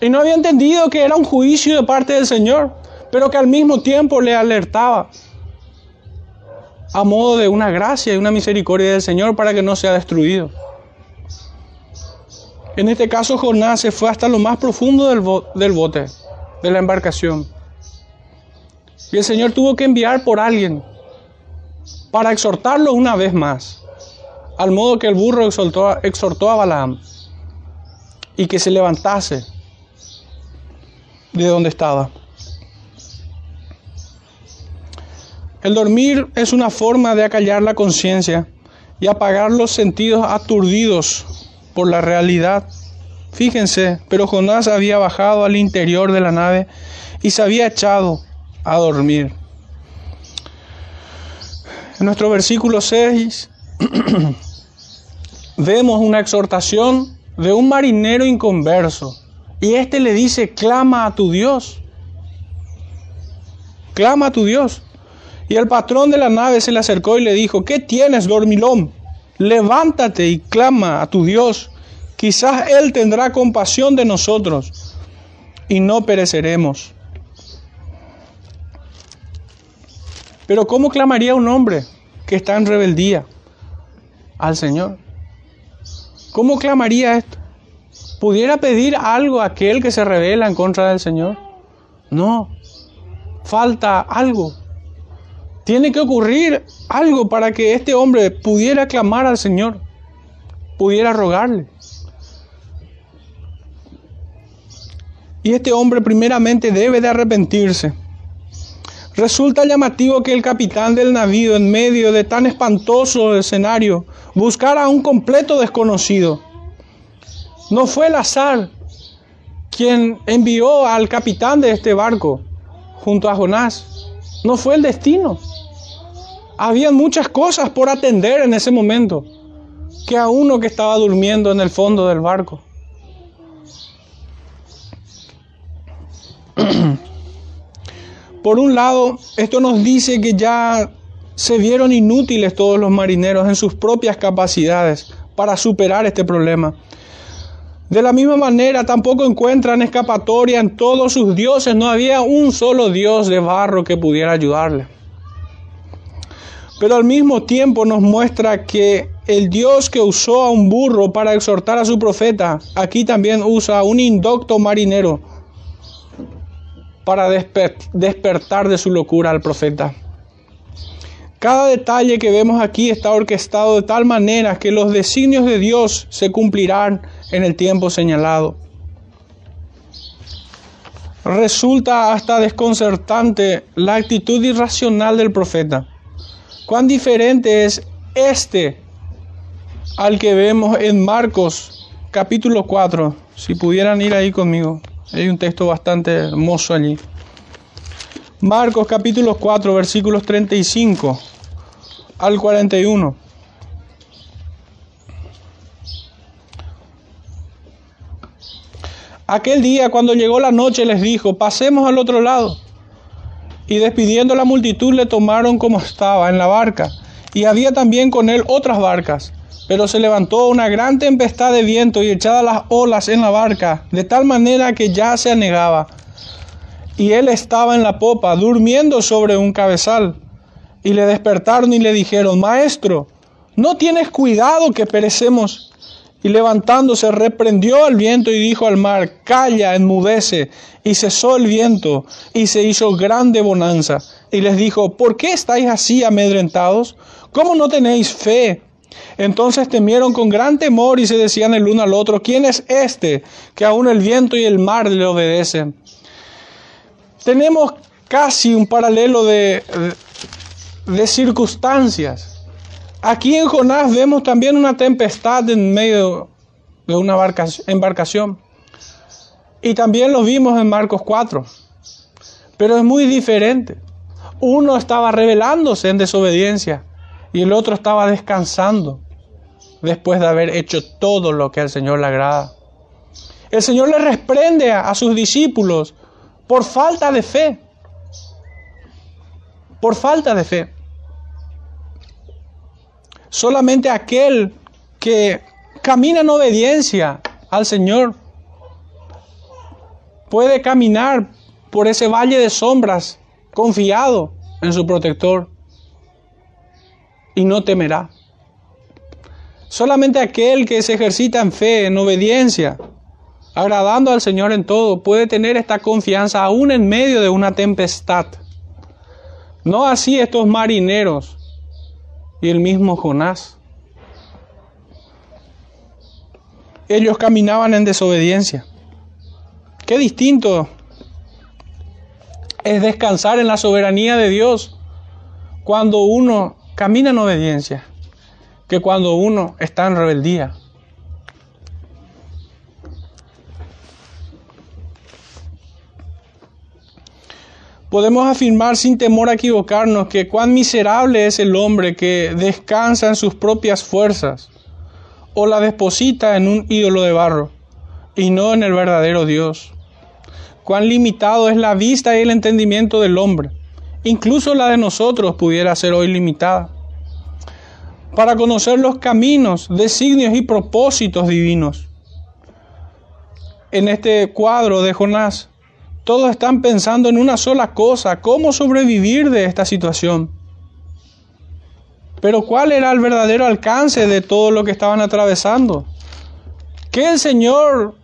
Y no había entendido que era un juicio de parte del Señor, pero que al mismo tiempo le alertaba a modo de una gracia y una misericordia del Señor para que no sea destruido. En este caso, Jonás se fue hasta lo más profundo del, bo- del bote, de la embarcación. Y el Señor tuvo que enviar por alguien para exhortarlo una vez más, al modo que el burro exhortó a, exhortó a Balaam y que se levantase de donde estaba. El dormir es una forma de acallar la conciencia y apagar los sentidos aturdidos por la realidad. Fíjense, pero Jonás había bajado al interior de la nave y se había echado a dormir. En nuestro versículo seis vemos una exhortación de un marinero inconverso y este le dice: clama a tu Dios, clama a tu Dios. Y el patrón de la nave se le acercó y le dijo: ¿qué tienes, dormilón? Levántate y clama a tu Dios, quizás Él tendrá compasión de nosotros y no pereceremos. Pero ¿cómo clamaría un hombre que está en rebeldía al Señor? ¿Cómo clamaría esto? ¿Pudiera pedir algo a aquel que se rebela en contra del Señor? No, falta algo. Tiene que ocurrir algo para que este hombre pudiera clamar al Señor, pudiera rogarle. Y este hombre primeramente debe de arrepentirse. Resulta llamativo que el capitán del navío, en medio de tan espantoso escenario, buscara a un completo desconocido. No fue el azar quien envió al capitán de este barco junto a Jonás. No fue el destino. Habían muchas cosas por atender en ese momento que a uno que estaba durmiendo en el fondo del barco. Por un lado, esto nos dice que ya se vieron inútiles todos los marineros en sus propias capacidades para superar este problema. De la misma manera, tampoco encuentran escapatoria en todos sus dioses. No había un solo dios de barro que pudiera ayudarle. Pero al mismo tiempo nos muestra que el Dios que usó a un burro para exhortar a su profeta, aquí también usa a un indocto marinero para desper- despertar de su locura al profeta. Cada detalle que vemos aquí está orquestado de tal manera que los designios de Dios se cumplirán en el tiempo señalado. Resulta hasta desconcertante la actitud irracional del profeta. Cuán diferente es este al que vemos en Marcos capítulo cuatro. Si pudieran ir ahí conmigo. Hay un texto bastante hermoso allí. Marcos capítulo cuatro, versículos treinta y cinco al cuarenta y uno. Aquel día, cuando llegó la noche, les dijo: pasemos al otro lado. Y despidiendo la multitud, le tomaron como estaba en la barca, y había también con él otras barcas. Pero se levantó una gran tempestad de viento y echadas las olas en la barca, de tal manera que ya se anegaba. Y él estaba en la popa, durmiendo sobre un cabezal. y le despertaron y le dijeron: Maestro, ¿no tienes cuidado que perecemos? Y levantándose reprendió al viento y dijo al mar: Calla, enmudece. Y cesó el viento y se hizo grande bonanza. Y les dijo: ¿Por qué estáis así amedrentados? ¿Cómo no tenéis fe? Entonces temieron con gran temor y se decían el uno al otro: ¿Quién es este que aún el viento y el mar le obedecen? Tenemos casi un paralelo de, de, de circunstancias. Aquí en Jonás vemos también una tempestad en medio de una embarcación. Y también lo vimos en Marcos cuatro. Pero es muy diferente. Uno estaba rebelándose en desobediencia y el otro estaba descansando después de haber hecho todo lo que al Señor le agrada. El Señor le reprende a, a sus discípulos por falta de fe. Por falta de fe. Solamente aquel que camina en obediencia al Señor puede caminar por ese valle de sombras confiado en su protector y no temerá. Solamente aquel que se ejercita en fe, en obediencia, agradando al Señor en todo, puede tener esta confianza aún en medio de una tempestad. No así estos marineros y el mismo Jonás. Ellos caminaban en desobediencia. Qué distinto es descansar en la soberanía de Dios cuando uno camina en obediencia que cuando uno está en rebeldía. Podemos afirmar sin temor a equivocarnos que cuán miserable es el hombre que descansa en sus propias fuerzas o la deposita en un ídolo de barro y no en el verdadero Dios. Cuán limitado es la vista y el entendimiento del hombre. Incluso la de nosotros pudiera ser hoy limitada. Para conocer los caminos, designios y propósitos divinos. En este cuadro de Jonás, todos están pensando en una sola cosa: cómo sobrevivir de esta situación. Pero ¿cuál era el verdadero alcance de todo lo que estaban atravesando? ¿Qué el Señor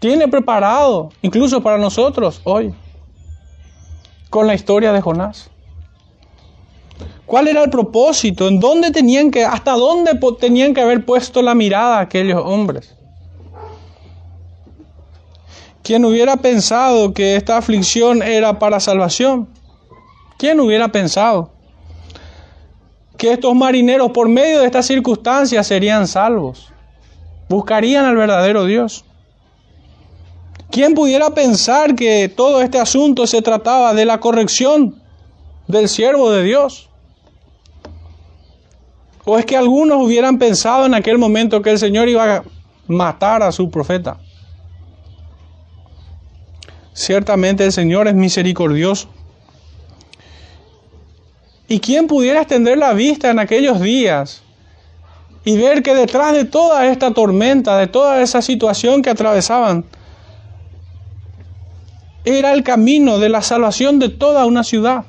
tiene preparado, incluso para nosotros hoy, con la historia de Jonás? ¿Cuál era el propósito? ¿En dónde tenían que, hasta dónde tenían que haber puesto la mirada aquellos hombres? ¿Quién hubiera pensado que esta aflicción era para salvación? ¿Quién hubiera pensado que estos marineros, por medio de estas circunstancias, serían salvos? Buscarían al verdadero Dios. ¿Quién pudiera pensar que todo este asunto se trataba de la corrección del siervo de Dios? ¿O es que algunos hubieran pensado en aquel momento que el Señor iba a matar a su profeta? Ciertamente el Señor es misericordioso. ¿Y quién pudiera extender la vista en aquellos días y ver que detrás de toda esta tormenta, de toda esa situación que atravesaban, era el camino de la salvación de toda una ciudad,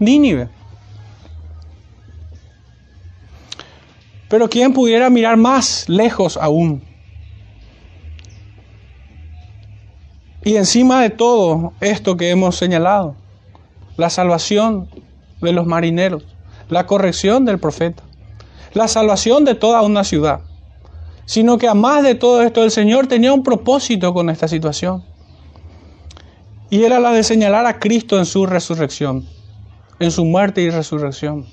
Nínive? Pero ¿quién pudiera mirar más lejos aún? Y encima de todo esto que hemos señalado, la salvación de los marineros, la corrección del profeta, la salvación de toda una ciudad, sino que además de todo esto el Señor tenía un propósito con esta situación, y era la de señalar a Cristo en su resurrección, en su muerte y resurrección,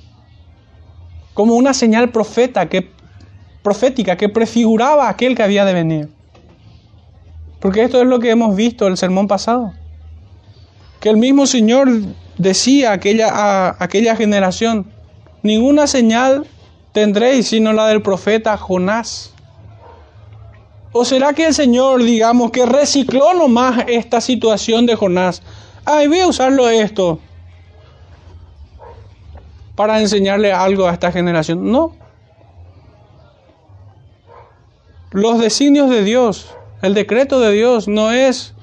como una señal profeta que, profética que prefiguraba aquel que había de venir. Porque esto es lo que hemos visto en el sermón pasado. Que el mismo Señor decía a aquella, a aquella generación: ninguna señal tendréis sino la del profeta Jonás. ¿O será que el Señor, digamos, que recicló nomás esta situación de Jonás? Ay, voy a usarlo esto para enseñarle algo a esta generación. No. Los designios de Dios, el decreto de Dios no es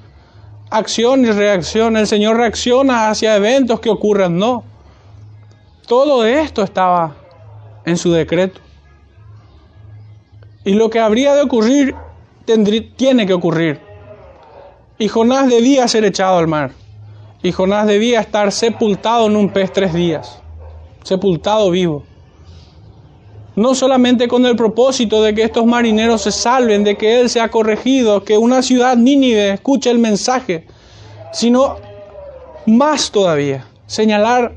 acción y reacción. El Señor reacciona hacia eventos que ocurran, no. Todo esto estaba en su decreto. Y lo que habría de ocurrir, tendrí, tiene que ocurrir. Y Jonás debía ser echado al mar. Y Jonás debía estar sepultado en un pez tres días. Sepultado vivo. No solamente con el propósito de que estos marineros se salven, de que él sea corregido, que una ciudad, Nínive, escuche el mensaje, sino más todavía, señalar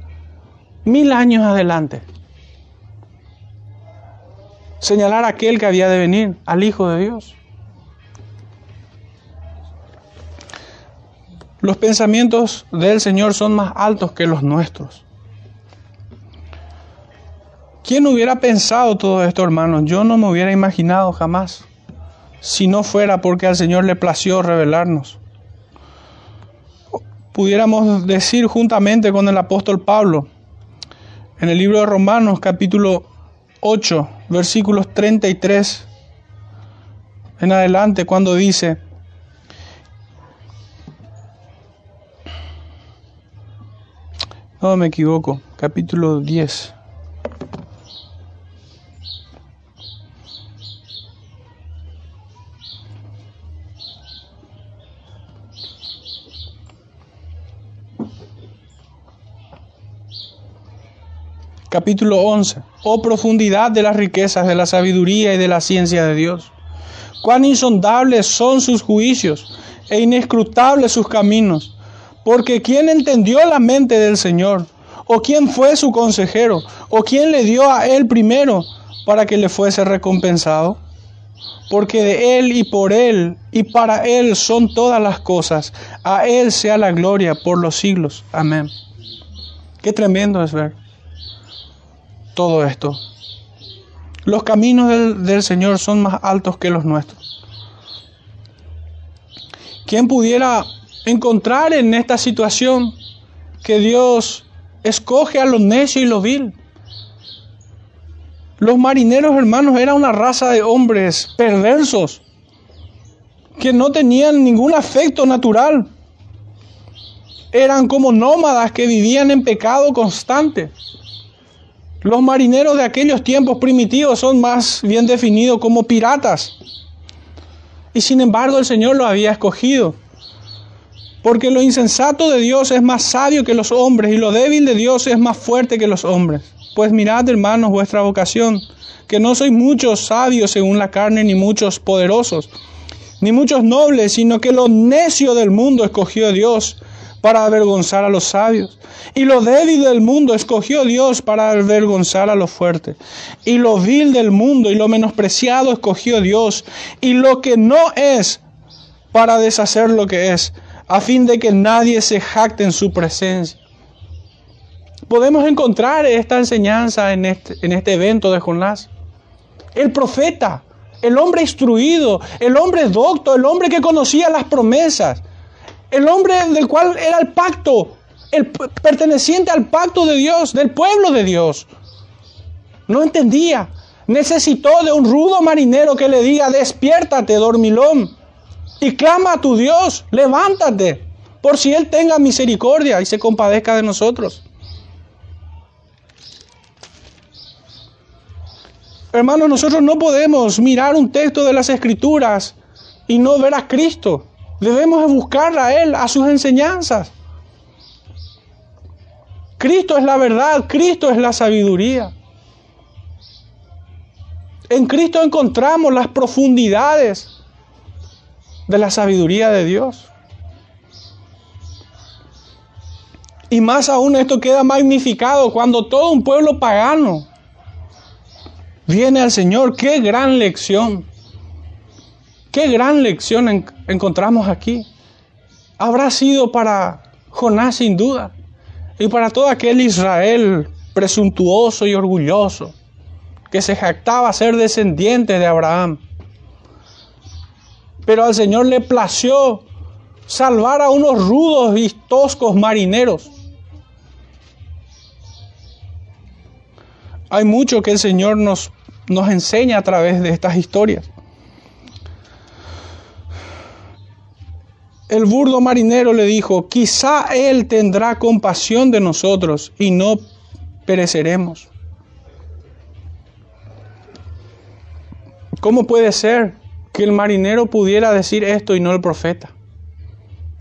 mil años adelante. Señalar a aquel que había de venir, al Hijo de Dios. Los pensamientos del Señor son más altos que los nuestros. ¿Quién hubiera pensado todo esto, hermanos? Yo no me hubiera imaginado jamás, si no fuera porque al Señor le plació revelarnos. Pudiéramos decir juntamente con el apóstol Pablo, en el libro de Romanos, capítulo ocho, versículos treinta y tres en adelante, cuando dice: no me equivoco, capítulo diez. Capítulo once. Oh profundidad de las riquezas, de la sabiduría y de la ciencia de Dios. Cuán insondables son sus juicios e inescrutables sus caminos. Porque ¿quién entendió la mente del Señor? ¿O quién fue su consejero? ¿O quién le dio a él primero para que le fuese recompensado? Porque de él y por él y para él son todas las cosas. A él sea la gloria por los siglos. Amén. Qué tremendo es ver todo esto. Los caminos del, del Señor son más altos que los nuestros. ¿Quién pudiera encontrar en esta situación que Dios escoge a lo necio y lo vil? Los marineros, hermanos, eran una raza de hombres perversos que no tenían ningún afecto natural. Eran como nómadas que vivían en pecado constante. Los marineros de aquellos tiempos primitivos son más bien definidos como piratas. Y sin embargo el Señor los había escogido. Porque lo insensato de Dios es más sabio que los hombres y lo débil de Dios es más fuerte que los hombres. Pues mirad, hermanos, vuestra vocación, que no sois muchos sabios según la carne, ni muchos poderosos, ni muchos nobles, sino que lo necio del mundo escogió Dios para avergonzar a los sabios. Y lo débil del mundo escogió Dios para avergonzar a los fuertes. Y lo vil del mundo y lo menospreciado escogió Dios. Y lo que no es, para deshacer lo que es, a fin de que nadie se jacte en su presencia. Podemos encontrar esta enseñanza en este, en este evento de Jonás. El profeta, el hombre instruido, el hombre docto, el hombre que conocía las promesas, el hombre del cual era el pacto, el perteneciente al pacto de Dios, del pueblo de Dios. No entendía. Necesitó de un rudo marinero que le diga: despiértate, dormilón, y clama a tu Dios, levántate, por si Él tenga misericordia y se compadezca de nosotros. Hermanos, nosotros no podemos mirar un texto de las Escrituras y no ver a Cristo. Debemos buscar a Él, a sus enseñanzas. Cristo es la verdad, Cristo es la sabiduría. En Cristo encontramos las profundidades de la sabiduría de Dios. Y más aún esto queda magnificado cuando todo un pueblo pagano viene al Señor. ¡Qué gran lección! ¡Qué gran lección en, encontramos aquí! Habrá sido para Jonás sin duda y para todo aquel Israel presuntuoso y orgulloso que se jactaba ser descendiente de Abraham. Pero al Señor le plació salvar a unos rudos y toscos marineros. Hay mucho que el Señor nos, nos enseña a través de estas historias. El burdo marinero le dijo: quizá Él tendrá compasión de nosotros y no pereceremos. ¿Cómo puede ser que el marinero pudiera decir esto y no el profeta?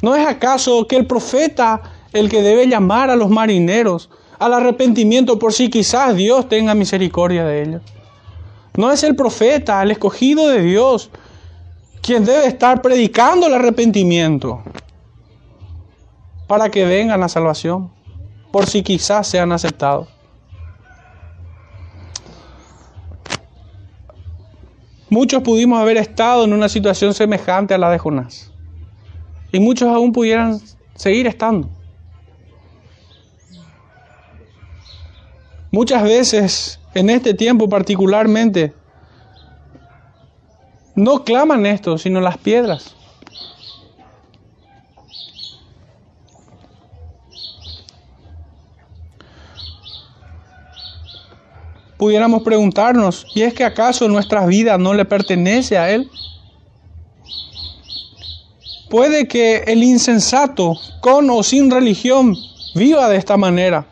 ¿No es acaso que el profeta el que debe llamar a los marineros al arrepentimiento por si quizás Dios tenga misericordia de ellos? ¿No es el profeta, el escogido de Dios, quien debe estar predicando el arrepentimiento para que vengan a salvación, por si quizás sean aceptados? Muchos pudimos haber estado en una situación semejante a la de Jonás, y muchos aún pudieran seguir estando. Muchas veces, en este tiempo particularmente, no claman esto, sino las piedras. Pudiéramos preguntarnos, ¿y es que acaso nuestra vida no le pertenece a Él? Puede que el insensato, con o sin religión, viva de esta manera.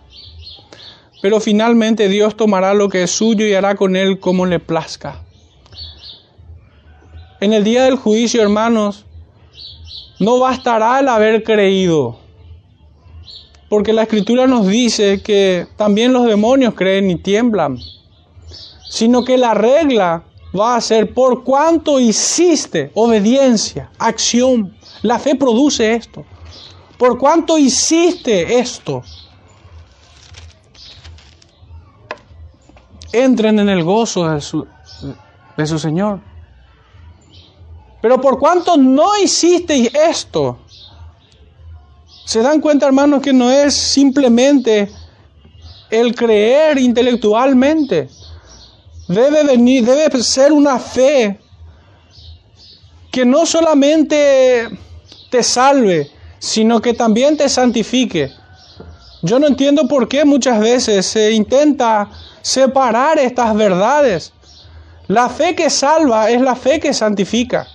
Pero finalmente Dios tomará lo que es suyo y hará con él como le plazca. En el día del juicio, hermanos, no bastará el haber creído. Porque la Escritura nos dice que también los demonios creen y tiemblan. Sino que la regla va a ser por cuanto hiciste obediencia, acción. La fe produce esto. Por cuanto hiciste esto, entren en el gozo de su, de su Señor. Pero por cuanto no hicisteis esto, se dan cuenta, hermanos, que no es simplemente el creer intelectualmente. Debe venir, debe ser una fe que no solamente te salve, sino que también te santifique. Yo no entiendo por qué muchas veces se intenta separar estas verdades. La fe que salva es la fe que santifica.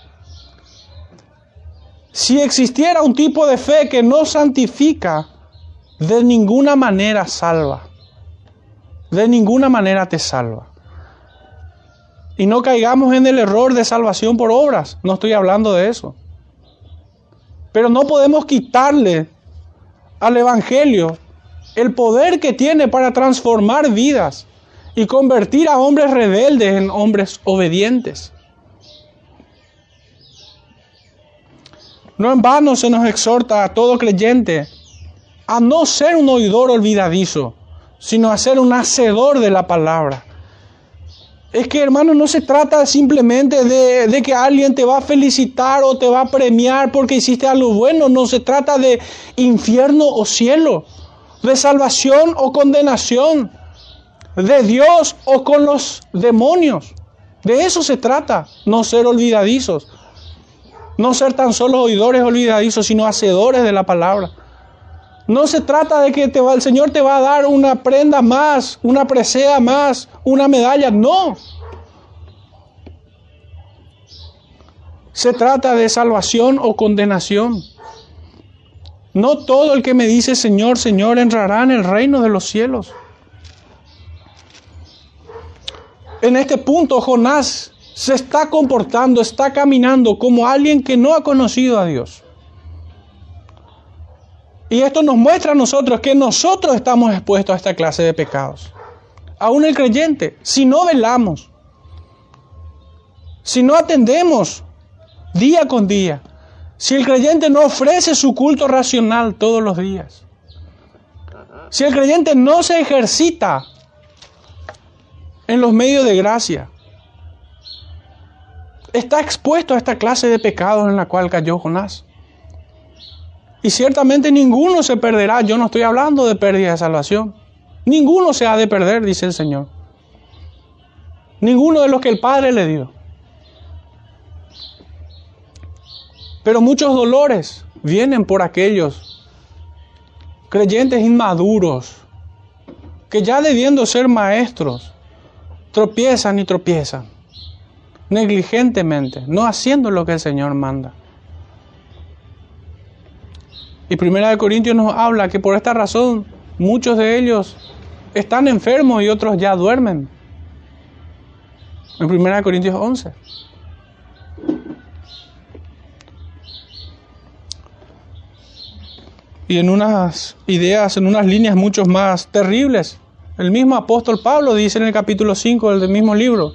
Si existiera un tipo de fe que no santifica, de ninguna manera salva. De ninguna manera te salva. Y no caigamos en el error de salvación por obras. No estoy hablando de eso. Pero no podemos quitarle al Evangelio el poder que tiene para transformar vidas y convertir a hombres rebeldes en hombres obedientes. No en vano se nos exhorta a todo creyente a no ser un oidor olvidadizo, sino a ser un hacedor de la palabra. Es que, hermano, no se trata simplemente de, de que alguien te va a felicitar o te va a premiar porque hiciste algo bueno. No se trata de infierno o cielo, de salvación o condenación, de Dios o con los demonios. De eso se trata, no ser olvidadizos, no ser tan solo oidores olvidadizos, sino hacedores de la palabra. No se trata de que te va, el Señor te va a dar una prenda más, una presea más, una medalla, no. Se trata de salvación o condenación. No todo el que me dice Señor, Señor, entrará en el reino de los cielos. En este punto, Jonás se está comportando, está caminando como alguien que no ha conocido a Dios. Y esto nos muestra a nosotros que nosotros estamos expuestos a esta clase de pecados. Aún el creyente, si no velamos, si no atendemos día con día, si el creyente no ofrece su culto racional todos los días, si el creyente no se ejercita en los medios de gracia, está expuesto a esta clase de pecados en la cual cayó Jonás. Y ciertamente ninguno se perderá. Yo no estoy hablando de pérdida de salvación. Ninguno se ha de perder, dice el Señor. Ninguno de los que el Padre le dio. Pero muchos dolores vienen por aquellos creyentes inmaduros que, ya debiendo ser maestros, tropiezan y tropiezan negligentemente, no haciendo lo que el Señor manda. Y Primera de Corintios nos habla que por esta razón muchos de ellos están enfermos y otros ya duermen. En Primera de Corintios once. Y en unas ideas, en unas líneas mucho más terribles. El mismo apóstol Pablo dice en el capítulo cinco del mismo libro,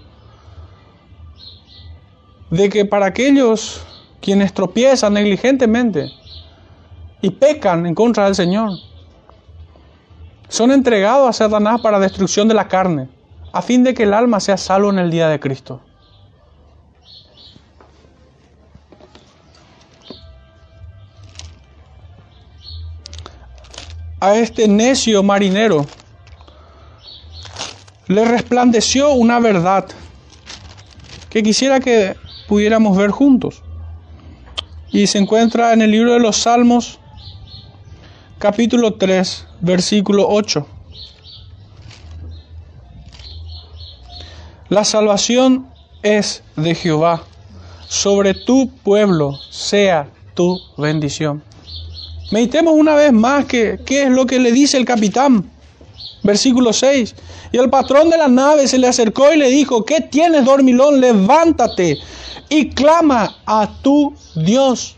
de que para aquellos quienes tropiezan negligentemente y pecan en contra del Señor, son entregados a Satanás para destrucción de la carne, a fin de que el alma sea salvo en el día de Cristo. A este necio marinero le resplandeció una verdad que quisiera que pudiéramos ver juntos. Y se encuentra en el libro de los Salmos, capítulo tres, versículo ocho. La salvación es de Jehová. Sobre tu pueblo sea tu bendición. Meditemos una vez más que, qué es lo que le dice el capitán. Versículo seis. Y el patrón de la nave se le acercó y le dijo, ¿qué tienes, dormilón? Levántate y clama a tu Dios.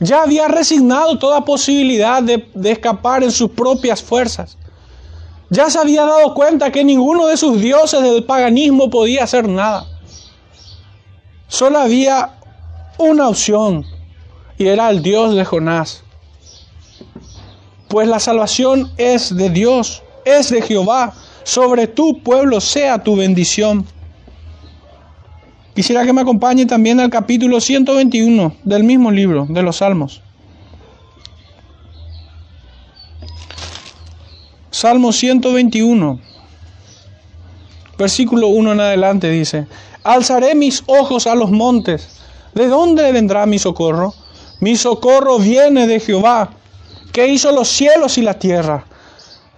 Ya había resignado toda posibilidad de, de escapar en sus propias fuerzas. Ya se había dado cuenta que ninguno de sus dioses del paganismo podía hacer nada. Solo había una opción, y era el Dios de Jonás. Pues la salvación es de Dios, es de Jehová. Sobre tu pueblo sea tu bendición. Quisiera que me acompañe también al capítulo ciento veintiuno del mismo libro de los Salmos. Salmo ciento veintiuno, versículo uno en adelante dice, alzaré mis ojos a los montes. ¿De dónde vendrá mi socorro? Mi socorro viene de Jehová, que hizo los cielos y la tierra.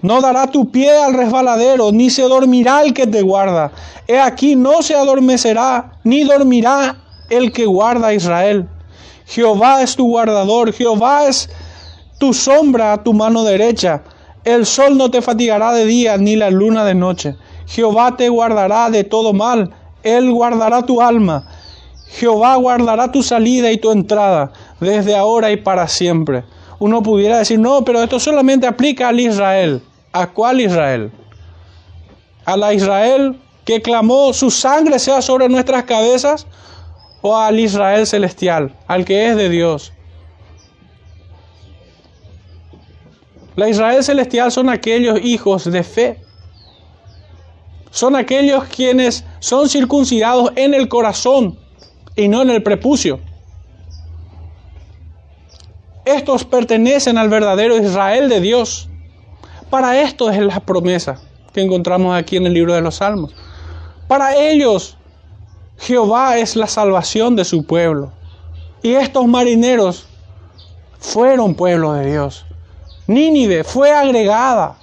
No dará tu pie al resbaladero, ni se dormirá el que te guarda. He aquí no se adormecerá, ni dormirá el que guarda a Israel. Jehová es tu guardador, Jehová es tu sombra a tu mano derecha. El sol no te fatigará de día, ni la luna de noche. Jehová te guardará de todo mal, él guardará tu alma. Jehová guardará tu salida y tu entrada, desde ahora y para siempre. Uno pudiera decir, no, pero esto solamente aplica al Israel. ¿A cuál Israel? ¿A la Israel que clamó su sangre sea sobre nuestras cabezas? ¿O al Israel celestial, al que es de Dios? La Israel celestial son aquellos hijos de fe. Son aquellos quienes son circuncidados en el corazón y no en el prepucio. Estos pertenecen al verdadero Israel de Dios. Para esto es la promesa que encontramos aquí en el libro de los Salmos. Para ellos, Jehová es la salvación de su pueblo. Y estos marineros fueron pueblo de Dios. Nínive fue agregada,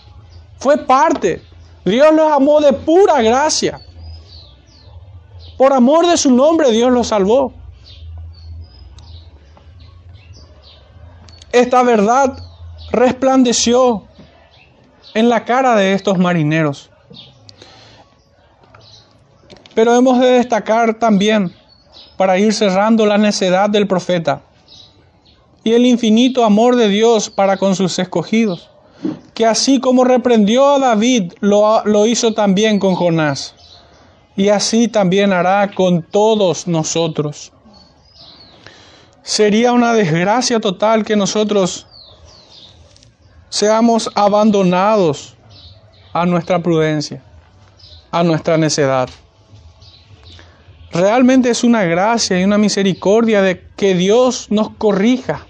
fue parte. Dios los amó de pura gracia. Por amor de su nombre, Dios los salvó. Esta verdad resplandeció en la cara de estos marineros. Pero hemos de destacar también, para ir cerrando, la necedad del profeta y el infinito amor de Dios para con sus escogidos, que así como reprendió a David, lo, lo hizo también con Jonás. Y así también hará con todos nosotros. Sería una desgracia total que nosotros seamos abandonados a nuestra prudencia, a nuestra necedad. Realmente es una gracia y una misericordia de que Dios nos corrija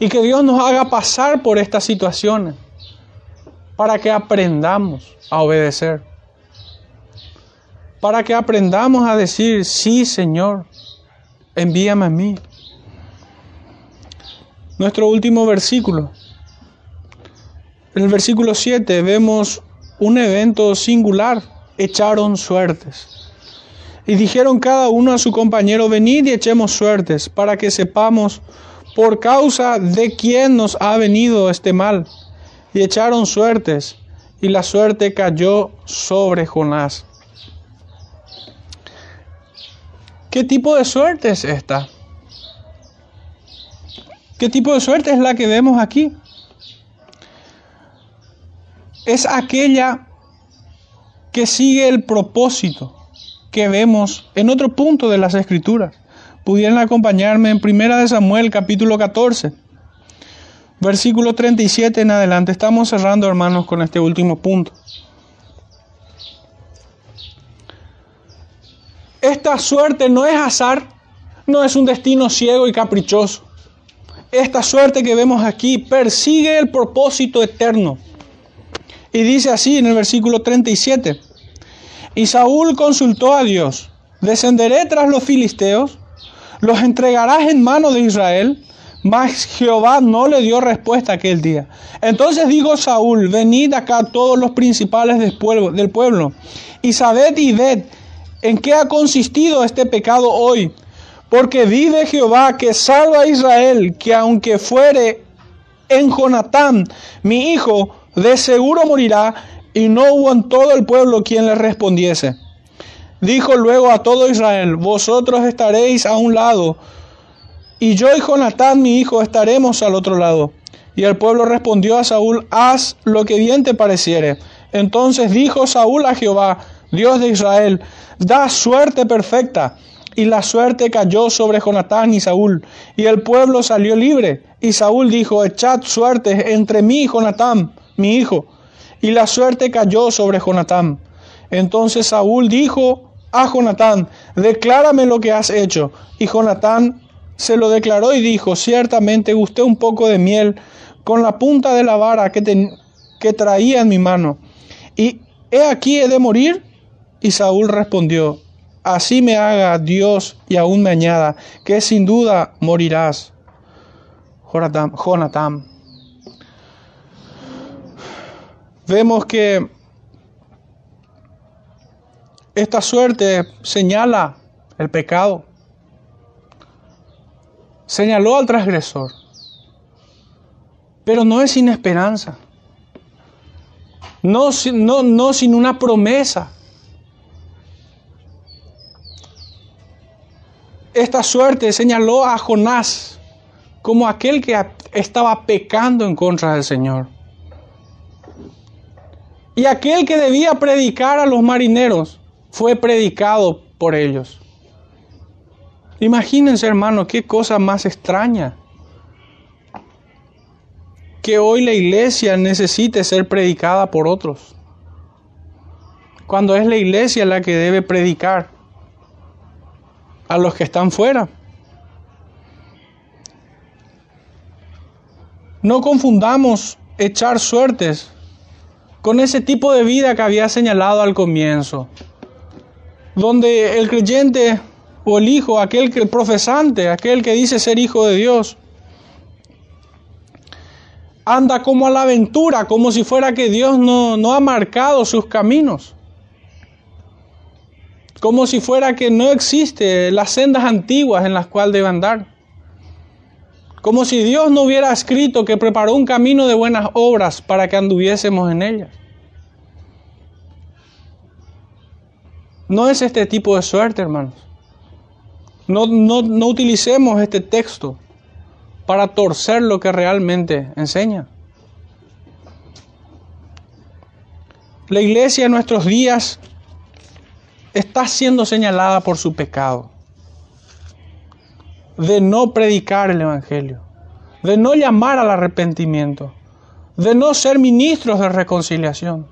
y que Dios nos haga pasar por estas situaciones para que aprendamos a obedecer. Para que aprendamos a decir, sí, Señor, envíame a mí. Nuestro último versículo. En el versículo siete vemos un evento singular. Echaron suertes. Y dijeron cada uno a su compañero, venid y echemos suertes, para que sepamos por causa de quién nos ha venido este mal. y echaron suertes, y la suerte cayó sobre Jonás. ¿Qué tipo de suerte es esta? ¿Qué tipo de suerte es la que vemos aquí? Es aquella que sigue el propósito que vemos en otro punto de las Escrituras. Pudieran acompañarme en Primera de Samuel, capítulo catorce, versículo treinta y siete en adelante. Estamos cerrando, hermanos, con este último punto. Esta suerte no es azar, no es un destino ciego y caprichoso. Esta suerte que vemos aquí persigue el propósito eterno. Y dice así en el versículo treinta y siete: Y Saúl consultó a Dios: ¿descenderé tras los filisteos? ¿Los entregarás en mano de Israel? Mas Jehová no le dio respuesta aquel día. Entonces dijo Saúl: venid acá todos los principales del pueblo, y sabed y ved en qué ha consistido este pecado hoy. Porque vive Jehová, que salva a Israel, que aunque fuere en Jonatán, mi hijo, de seguro morirá. Y no hubo en todo el pueblo quien le respondiese. Dijo luego a todo Israel: vosotros estaréis a un lado, y yo y Jonatán mi hijo estaremos al otro lado. Y el pueblo respondió a Saúl: haz lo que bien te pareciere. Entonces dijo Saúl a Jehová, Dios de Israel: da suerte perfecta. Y la suerte cayó sobre Jonatán y Saúl, y el pueblo salió libre. Y Saúl dijo: echad suertes entre mí y Jonatán mi hijo. Y la suerte cayó sobre Jonatán. Entonces Saúl dijo a Jonatán: declárame lo que has hecho. Y Jonatán se lo declaró y dijo: ciertamente gusté un poco de miel con la punta de la vara que, te, que traía en mi mano. Y he aquí, he de morir. Y Saúl respondió: así me haga Dios y aún me añada, que sin duda morirás, Jonatán. Jonatán. Vemos que esta suerte señala el pecado. Señaló al transgresor. Pero no es sin esperanza. No, no, no sin una promesa. Esta suerte señaló a Jonás como aquel que estaba pecando en contra del Señor. Y aquel que debía predicar a los marineros fue predicado por ellos. Imagínense, hermanos, qué cosa más extraña que hoy la iglesia necesite ser predicada por otros, cuando es la iglesia la que debe predicar a los que están fuera. No confundamos echar suertes con ese tipo de vida que había señalado al comienzo, donde el creyente o el hijo, aquel que el profesante, aquel que dice ser hijo de Dios, anda como a la aventura, como si fuera que Dios no, no ha marcado sus caminos, como si fuera que no existe las sendas antiguas en las cuales debe andar, como si Dios no hubiera escrito que preparó un camino de buenas obras para que anduviésemos en ellas. No es este tipo de suerte, hermanos. No, no, no utilicemos este texto para torcer lo que realmente enseña. La iglesia en nuestros días está siendo señalada por su pecado de no predicar el evangelio, de no llamar al arrepentimiento, de no ser ministros de reconciliación.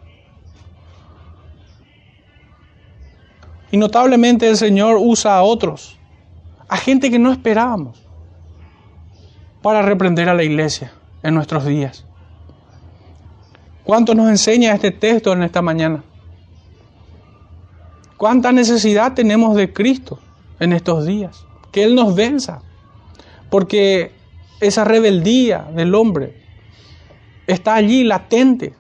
Y notablemente el Señor usa a otros, a gente que no esperábamos, para reprender a la iglesia en nuestros días. ¿Cuánto nos enseña este texto en esta mañana? ¿Cuánta necesidad tenemos de Cristo en estos días? Que Él nos venza, porque esa rebeldía del hombre está allí latente.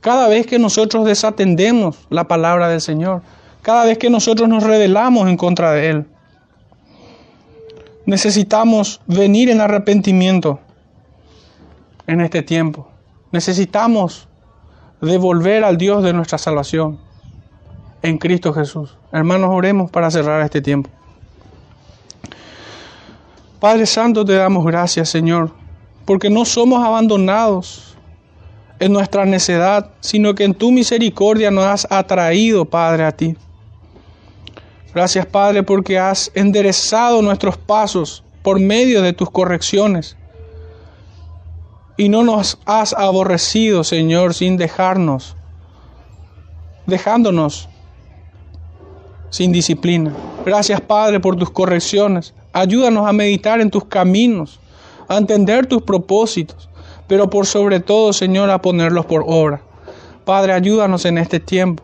Cada vez que nosotros desatendemos la palabra del Señor, cada vez que nosotros nos rebelamos en contra de Él, necesitamos venir en arrepentimiento en este tiempo Necesitamos devolver al Dios de nuestra salvación en Cristo Jesús. Hermanos, oremos para cerrar este tiempo. Padre Santo, te damos gracias, Señor, porque no somos abandonados en nuestra necedad, sino que en tu misericordia nos has atraído, Padre, a ti. Gracias, Padre, porque has enderezado nuestros pasos por medio de tus correcciones y no nos has aborrecido, Señor, sin dejarnos, dejándonos sin disciplina. Gracias, Padre, por tus correcciones. Ayúdanos a meditar en tus caminos, a entender tus propósitos, pero por sobre todo, Señor, a ponerlos por obra. Padre, ayúdanos en este tiempo.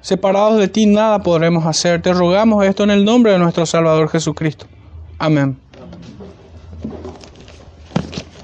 Separados de ti, nada podremos hacer. Te rogamos esto en el nombre de nuestro Salvador Jesucristo. Amén.